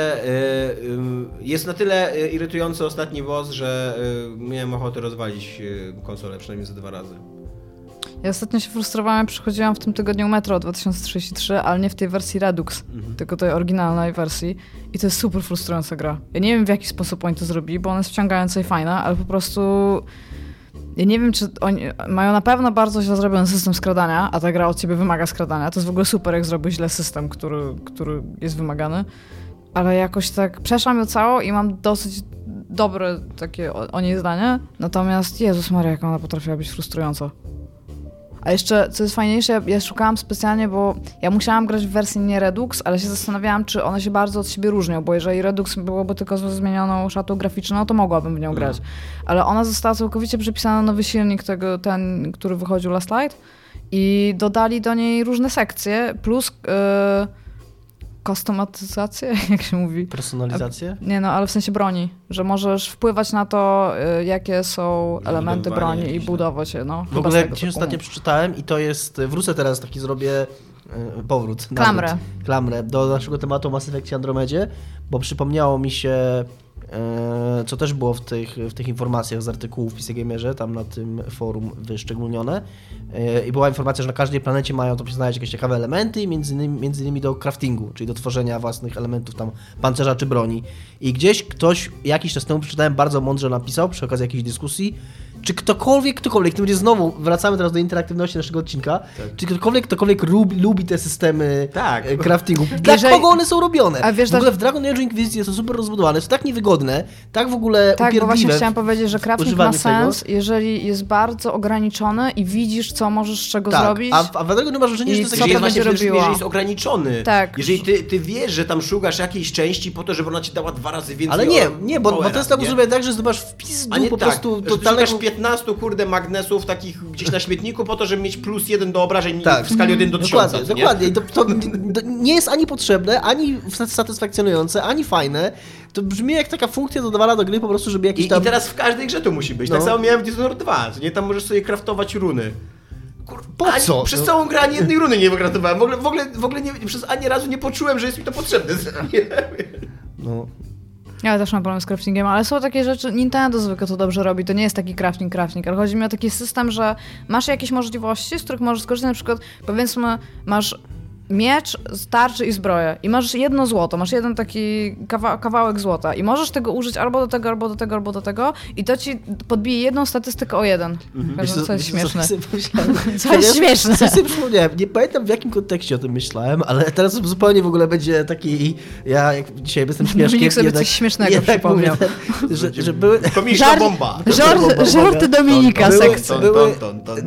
jest na tyle irytujący ostatni boss, że miałem ochotę rozwalić konsolę przynajmniej za 2 razy. Ja ostatnio się frustrowałam, przychodziłam w tym tygodniu Metro 2033, ale nie w tej wersji Redux, tylko tej oryginalnej wersji. I to jest super frustrująca gra. Ja nie wiem, w jaki sposób oni to zrobili, bo ona jest wciągająca i fajna, ale po prostu Ja nie wiem, czy oni mają na pewno bardzo źle zrobiony system skradania, a ta gra od ciebie wymaga skradania. To jest w ogóle super, jak zrobił źle system, który jest wymagany. Ale jakoś tak przeszłam ją całą i mam dosyć dobre takie o niej zdanie. Natomiast Jezus Maria, jak ona potrafiła być frustrująca. A jeszcze, co jest fajniejsze, ja szukałam specjalnie, bo ja musiałam grać w wersji nie Redux, ale się zastanawiałam, czy one się bardzo od siebie różnią, bo jeżeli Redux byłoby tylko ze zmienioną szatą graficzną, to mogłabym w nią grać. Ale ona została całkowicie przepisana na nowy silnik, ten, który wychodził Last Light, i dodali do niej różne sekcje, plus kustomatyzację, jak się mówi. Personalizację? Nie no, ale w sensie broni, że możesz wpływać na to, jakie są elementy broni i budować je. No, w ogóle dzisiaj ostatnio przeczytałem i to jest, wrócę teraz, taki zrobię powrót. Klamrę do naszego tematu o Mass Effect Andromedzie, bo przypomniało mi się, co też było w tych informacjach z artykułów w PC Gamerze, tam na tym forum wyszczególnione. I była informacja, że na każdej planecie mają to znaleźć jakieś ciekawe elementy i między innymi do craftingu, czyli do tworzenia własnych elementów tam pancerza czy broni. I gdzieś ktoś jakiś czas temu, przeczytałem, bardzo mądrze napisał przy okazji jakiejś dyskusji, czy ktokolwiek, to będzie znowu, wracamy teraz do interaktywności naszego odcinka, tak. Czy ktokolwiek lubi te systemy craftingu, dla kogo one są robione? A wiesz, w ogóle w Dragon Age Inquisition jest to super rozbudowane, jest to tak niewygodne, tak w ogóle upierdliwe. Tak, bo właśnie chciałam powiedzieć, że crafting ma sens, jeżeli jest bardzo ograniczony i widzisz, co możesz z czego zrobić. A dlatego nie masz wrażenia, że to jest takie właśnie, jeżeli jest ograniczony. Tak. Jeżeli ty wiesz, że tam szukasz jakiejś części po to, żeby ona ci dała 2 razy więcej. Ale nie, bo to jest tak zrobione tak, że zdobywasz w pizdu po prostu totalnego 15 magnesów takich gdzieś na śmietniku po to, żeby mieć +1 do obrażeń w skali 1 do 1000. Dokładnie. To nie jest ani potrzebne, ani satysfakcjonujące, ani fajne. To brzmi jak taka funkcja dodawana do gry po prostu, żeby jakiś tam... I teraz w każdej grze to musi być. No. Tak samo miałem w Dishonored 2, nie? Tam możesz sobie craftować runy. Po co? Przez całą grę ani jednej runy nie wykraftowałem. W ogóle nie, przez ani razu nie poczułem, że jest mi to potrzebne. No... Ja też mam problem z craftingiem, ale są takie rzeczy, Nintendo zwykle to dobrze robi, to nie jest taki crafting, ale chodzi mi o taki system, że masz jakieś możliwości, z których możesz skorzystać, na przykład, powiedzmy, masz miecz, tarczę i zbroję i masz jedno złoto, masz jeden taki kawałek złota i możesz tego użyć albo do tego, albo do tego, albo do tego i to ci podbije jedną statystykę o 1. To jest śmieszne. To jest śmieszne. Co sobie przypomniałem, nie pamiętam w jakim kontekście o tym myślałem, ale teraz zupełnie w ogóle będzie taki, ja jak dzisiaj jestem śmieszkiem. Niech sobie coś śmiesznego przypomniał. Że były... Komiczna bomba. Żarty Dominika sekcji.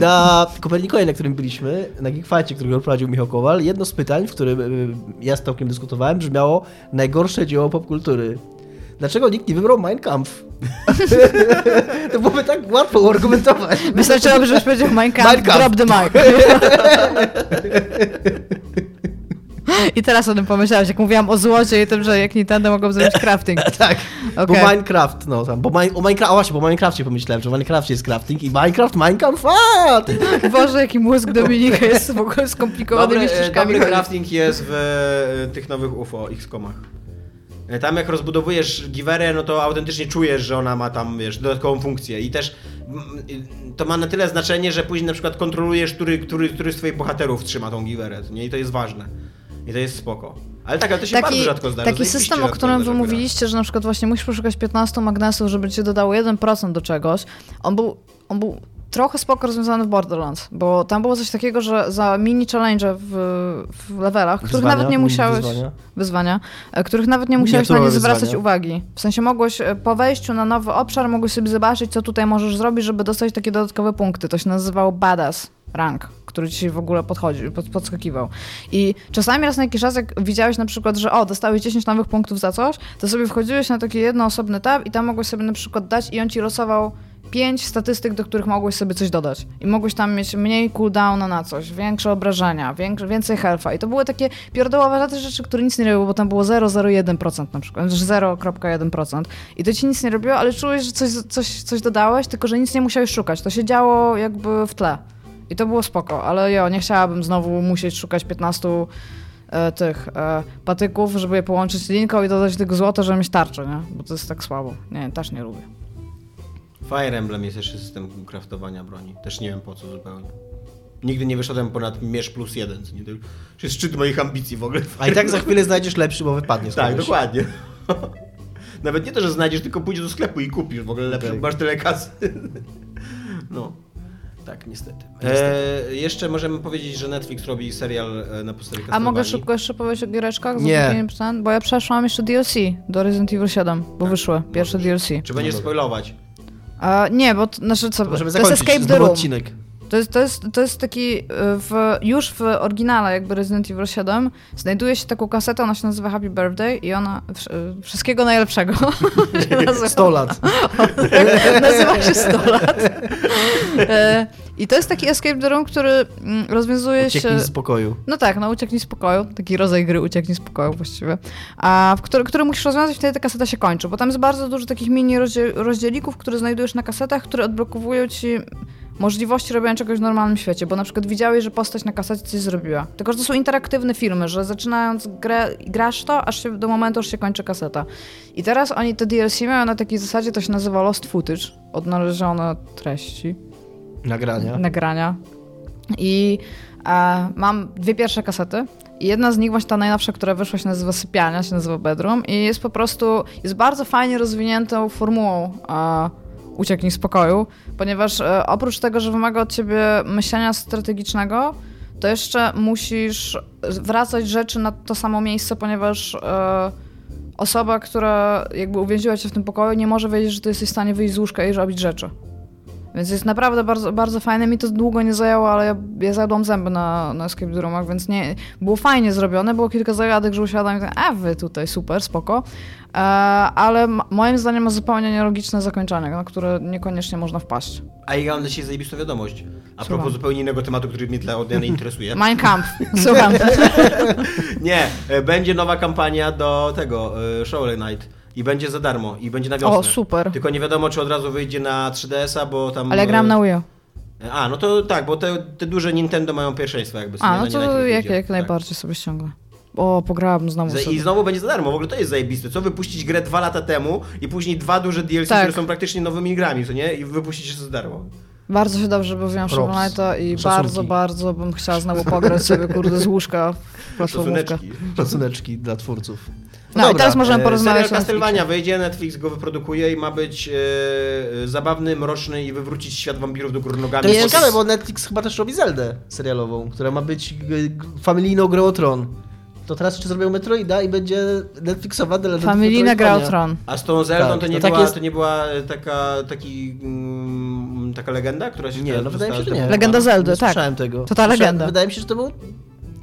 Na Kopernikonie, na którym byliśmy, na Geekfajcie, który prowadził Michał Kowal, jedno z pytań, w którym ja z Tomkiem dyskutowałem, brzmiało najgorsze dzieło popkultury. Dlaczego nikt nie wybrał Mein Kampf? To byłoby tak łatwo argumentować. Wystarczyłoby, żebyś powiedział Mein Kampf, drop the mic. I teraz o tym pomyślałeś, jak mówiłam o złocie i tym, że jak Nintendo mogą zrobić crafting. Tak, okay. Bo Minecraft, no tam, bo o Minecrafcie pomyślałem, że w Minecrafcie jest crafting i Minecraft, Boże, jaki mózg Dominika jest w ogóle skomplikowany mieszczykami. Dobry crafting jest w tych nowych UFO, XCOM-ach. Tam jak rozbudowujesz giwerę, no to autentycznie czujesz, że ona ma tam, wiesz, dodatkową funkcję i też to ma na tyle znaczenie, że później na przykład kontrolujesz, który z twoich bohaterów trzyma tą giwerę, nie? I to jest ważne. I to jest spoko. Ale tak, ale to się bardzo rzadko zdarza. Taki system, o którym wy mówiliście, że na przykład właśnie musisz poszukać 15 magnesów, żeby ci dodało 1% do czegoś, on był trochę spoko rozwiązany w Borderlands, bo tam było coś takiego, że za mini-challenge w levelach, których nawet nie musiałeś... Wyzwania. Których nawet nie musiałeś na nie zwracać uwagi. W sensie mogłeś po wejściu na nowy obszar, mogłeś sobie zobaczyć, co tutaj możesz zrobić, żeby dostać takie dodatkowe punkty. To się nazywało Badass Rank, który ci w ogóle podskakiwał. I czasami raz na jakiś czas, jak widziałeś na przykład, że dostałeś 10 nowych punktów za coś, to sobie wchodziłeś na taki jednoosobny tab i tam mogłeś sobie na przykład dać i on ci losował 5 statystyk, do których mogłeś sobie coś dodać. I mogłeś tam mieć mniej cooldowna na coś, większe obrażenia, więcej health'a. I to były takie pierdołowe rzeczy, które nic nie robiły, bo tam było 0,01% na przykład, 0,1%. I to ci nic nie robiło, ale czułeś, że coś dodałeś, tylko że nic nie musiałeś szukać. To się działo jakby w tle. I to było spoko, ale nie chciałabym znowu musieć szukać 15 patyków, żeby je połączyć linką i dodać tego złota, żeby mieć tarczę, nie? Bo to jest tak słabo. Nie, też nie lubię. Fire Emblem jest jeszcze system craftowania broni. Też nie wiem po co zupełnie. Nigdy nie wyszedłem ponad mierz +1, co nie? To jest szczyt moich ambicji w ogóle. A i tak za chwilę znajdziesz lepszy, bo wypadnie. Tak, dokładnie. Nawet nie to, że znajdziesz, tylko pójdziesz do sklepu i kupisz w ogóle lepszy, masz tyle kasy. No, tak, niestety. Jeszcze możemy powiedzieć, że Netflix robi serial na podstawie Castlevanii. A mogę szybko jeszcze powiedzieć o giereczkach? Nie. Bo ja przeszłam jeszcze DLC do Resident Evil 7, bo tak, wyszły pierwsze DLC. Czy będziesz spoilować? Nie, bo znaczy co, to jest Escape the Room. Odcinek. To jest taki, już w oryginale jakby Resident Evil 7 znajduje się taką kasetę, ona się nazywa Happy Birthday i ona wszystkiego najlepszego. 100 lat. Nazywa się 100 lat. I to jest taki escape the room, który rozwiązuje się... Ucieknij z pokoju. No tak, no ucieknij z pokoju. Taki rodzaj gry ucieknij z pokoju właściwie. A który musisz rozwiązać, wtedy ta kaseta się kończy, bo tam jest bardzo dużo takich mini rozdzielików, które znajdujesz na kasetach, które odblokowują ci możliwości robienia czegoś w normalnym świecie, bo na przykład widziałeś, że postać na kasecie coś zrobiła. Tylko, że to są interaktywne filmy, że zaczynając grę, grasz to, aż się, do momentu aż się kończy kaseta. I teraz oni te DLC mają na takiej zasadzie, to się nazywa lost footage, odnalezione treści. Nagrania. I mam dwie pierwsze kasety. I jedna z nich, właśnie ta najnowsza, która wyszła, się nazywa Sypialnia, się nazywa Bedroom i jest po prostu, jest bardzo fajnie rozwiniętą formułą ucieknij z pokoju, ponieważ oprócz tego, że wymaga od ciebie myślenia strategicznego, to jeszcze musisz wracać rzeczy na to samo miejsce, ponieważ osoba, która jakby uwięziła cię w tym pokoju, nie może wiedzieć, że ty jesteś w stanie wyjść z łóżka i robić rzeczy. Więc jest naprawdę bardzo, bardzo fajne. Mi to długo nie zajęło, ale ja zjadłam zęby na escape the roomach, więc nie, było fajnie zrobione. Było kilka zajadek, że usiadłam i tak, wy tutaj, super, spoko. Ale moim zdaniem ma zupełnie nielogiczne zakończenie, na które niekoniecznie można wpaść. A ja mam dla siebie zajebistą wiadomość. A propos zupełnie innego tematu, który mnie dla odmiany interesuje. Mein Kampf. Słucham. Nie, będzie nowa kampania do tego, Shovel Knight. I będzie za darmo, i będzie na wiosnę. O, super. Tylko nie wiadomo, czy od razu wyjdzie na 3DS-a, bo tam... Ale gram na Wii U. No to tak, bo te duże Nintendo mają pierwszeństwo jakby. No to jak najbardziej tak sobie ściągnę. Pograłabym znowu sobie. I znowu będzie za darmo, w ogóle to jest zajebiste. Co wypuścić grę 2 lata temu i później 2 duże DLC, tak, które są praktycznie nowymi grami, co nie? I wypuścić się za darmo. Bardzo się dobrze bawiłam Shovel Knighta i bardzo, bardzo bym chciała znowu pograć sobie, kurde, z łóżka w platformówkę. Szacuneczki dla twórców. No i teraz możemy porozmawiać. Serial Castlevania wyjdzie, Netflix go wyprodukuje i ma być zabawny, mroczny i wywrócić świat wampirów do góry nogami. To jest ciekawe, bo Netflix chyba też robi Zeldę serialową, która ma być familijną grą o tron. To teraz jeszcze zrobią Metroida i będzie Netflixowa familijna gra o tron. A z tą Zeldą tak, to nie była taka legenda, która się... Nie, no wydaje mi się, że nie. Legenda Zeldy, tak. Słyszałem tego. To ta legenda. Wydaje mi się, że to był...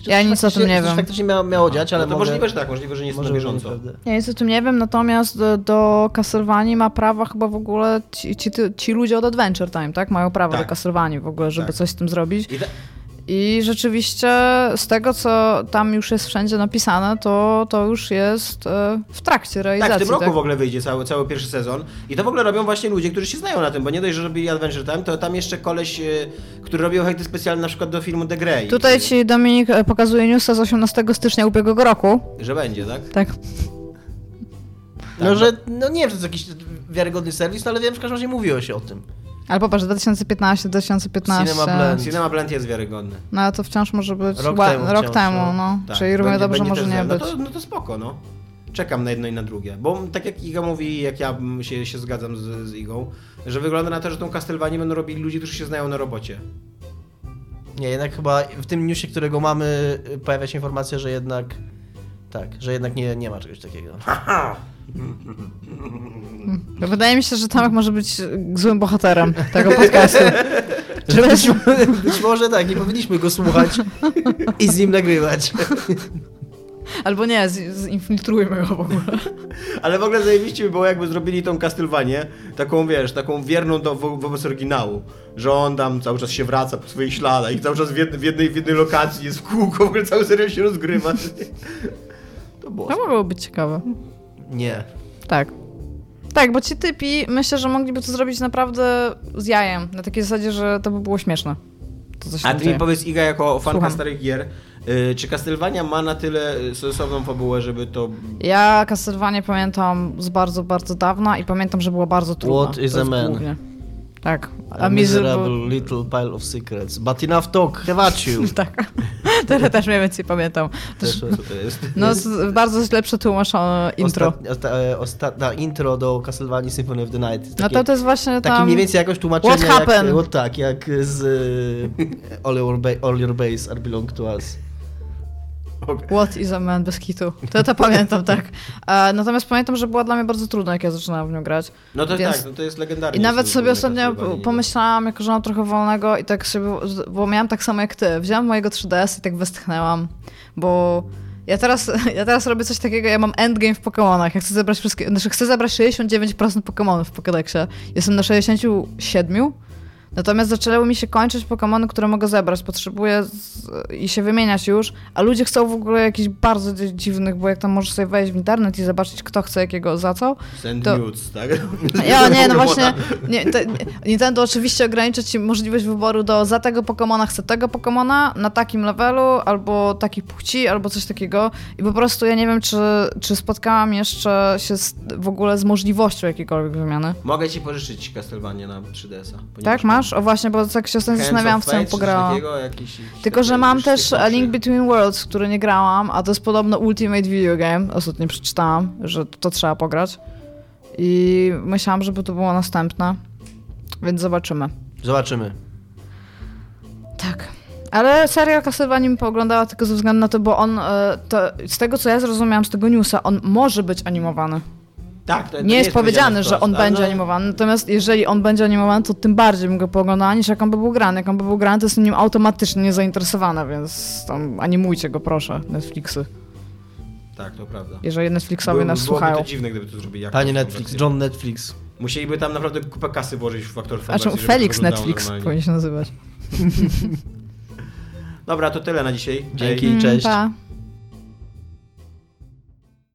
Ja nic o tym nie wiem. Faktycznie miało dziać, ale no to możliwe, że tak, możliwe, że nie jest na bieżąco. Ja nic o tym nie wiem, natomiast do Castlevanii ma prawa chyba w ogóle ci ludzie od Adventure Time, tak? Mają prawo do Castlevanii w ogóle, żeby coś z tym zrobić. I rzeczywiście z tego, co tam już jest wszędzie napisane, to już jest w trakcie realizacji. Tak, w tym roku w ogóle wyjdzie cały pierwszy sezon. I to w ogóle robią właśnie ludzie, którzy się znają na tym, bo nie dość, że robili Adventure Time, to tam jeszcze koleś, który robił efekty specjalne na przykład do filmu The Grey. Tutaj ci Dominik pokazuje newsa z 18 stycznia ubiegłego roku. Że będzie, tak? Tak. No nie wiem, czy to jest jakiś wiarygodny serwis, no ale wiem, w każdym razie mówiło się o tym. Ale popatrz, 2015. Cinema Blend jest wiarygodny. No ale to wciąż może być rok temu. No. Tak. Czyli równie dobrze może nie być. No to spoko, no. Czekam na jedno i na drugie. Bo tak jak Iga mówi, jak ja się zgadzam z Igą, że wygląda na to, że tą Castlevanię będą robili ludzie, którzy się znają na robocie. Nie, jednak chyba w tym newsie, którego mamy, pojawia się informacja, że jednak... Tak, że jednak nie ma czegoś takiego. Wydaje mi się, że Tomek może być złym bohaterem tego podcastu. Być może tak, nie powinniśmy go słuchać i z nim nagrywać. Albo nie, zinfiltrujmy go w ogóle. Ale w ogóle zajebiście by było, jakby zrobili tą Castlevanię, taką wiesz, taką wierną wobec oryginału, że on tam cały czas się wraca po swoich śladach i cały czas w jednej lokacji jest w kółko, w ogóle cały serial się rozgrywa. To mogło być ciekawe. Nie. Tak. Tak, bo ci typi, myślę, że mogliby to zrobić naprawdę z jajem. Na takiej zasadzie, że to by było śmieszne. A ty mi powiedz, Iga, jako fanka starych gier, czy Castlevania ma na tyle sensowną fabułę, żeby to... Ja Castlevanię pamiętam z bardzo, bardzo dawna i pamiętam, że była bardzo trudna. What is a man? Głównie. Tak. A miserable little pile of secrets, but enough talk, have at you. Tak. Hectora też mniej więcej pamiętam. Też, co to jest? No, bardzo źle przetłumaczone intro. Ostatnia intro do Castlevania Symphony of the Night. Takie, no to jest właśnie tam... Takie mniej więcej jakoś tłumaczenie what happened? Jak, tak, jak z All Your Base Are Belong To Us. Okay. What is a man bez kitu. To pamiętam, tak. Natomiast pamiętam, że była dla mnie bardzo trudna, jak ja zaczynałam w nią grać. No to więc... tak, no to jest legendarne. I nawet sobie ostatnio pomyślałam, jako że mam trochę wolnego i tak sobie, bo miałam tak samo jak ty. Wziąłam mojego 3DS i tak westchnęłam, bo ja teraz robię coś takiego, ja mam endgame w Pokemonach. Ja chcę zebrać wszystkie, znaczy chcę zebrać 69% Pokemonów w Pokedexie. Jestem na 67%. Natomiast zaczęły mi się kończyć Pokemony, które mogę zebrać. Potrzebuję i się wymieniać już, a ludzie chcą w ogóle jakichś bardzo dziwnych, bo jak tam możesz sobie wejść w internet i zobaczyć, kto chce jakiego za co. Send to... nudes, tak? Ja, nie, no właśnie. Nie, Nintendo oczywiście ogranicza ci możliwość wyboru do za tego Pokemona chcę tego Pokemona na takim levelu, albo takiej płci, albo coś takiego. I po prostu ja nie wiem, czy spotkałam jeszcze się w ogóle z możliwością jakiejkolwiek wymiany. Mogę ci pożyczyć Castlevania na 3DS-a. Tak, masz? O właśnie, bo tak się ostatnio zastanawiałam, w co ją pograłam. Tylko, że mam też Link Between Worlds, który nie grałam, a to jest podobno Ultimate Video Game. Ostatnio przeczytałam, że to trzeba pograć. I myślałam, żeby to było następne. Więc zobaczymy. Tak. Ale serial Castlevania mi pooglądała tylko ze względu na to, bo on, z tego co ja zrozumiałam z tego newsa, on może być animowany. Tak, nie jest powiedziane, że on będzie animowany, natomiast jeżeli on będzie animowany, to tym bardziej bym go pooglądała, niż jak on by był grany. Jak on by był grany, to jestem nim automatycznie niezainteresowana, więc tam animujcie go, proszę, Netflixy. Tak, to prawda. Jeżeli Netflixowie nas słuchają. Byłoby to dziwne, gdyby to zrobili. Panie Netflix, John Netflix. Musieliby tam naprawdę kupę kasy włożyć w aktor. A czemu Felix Netflix powinien się nazywać. Dobra, to tyle na dzisiaj. Dzięki, cześć. Pa.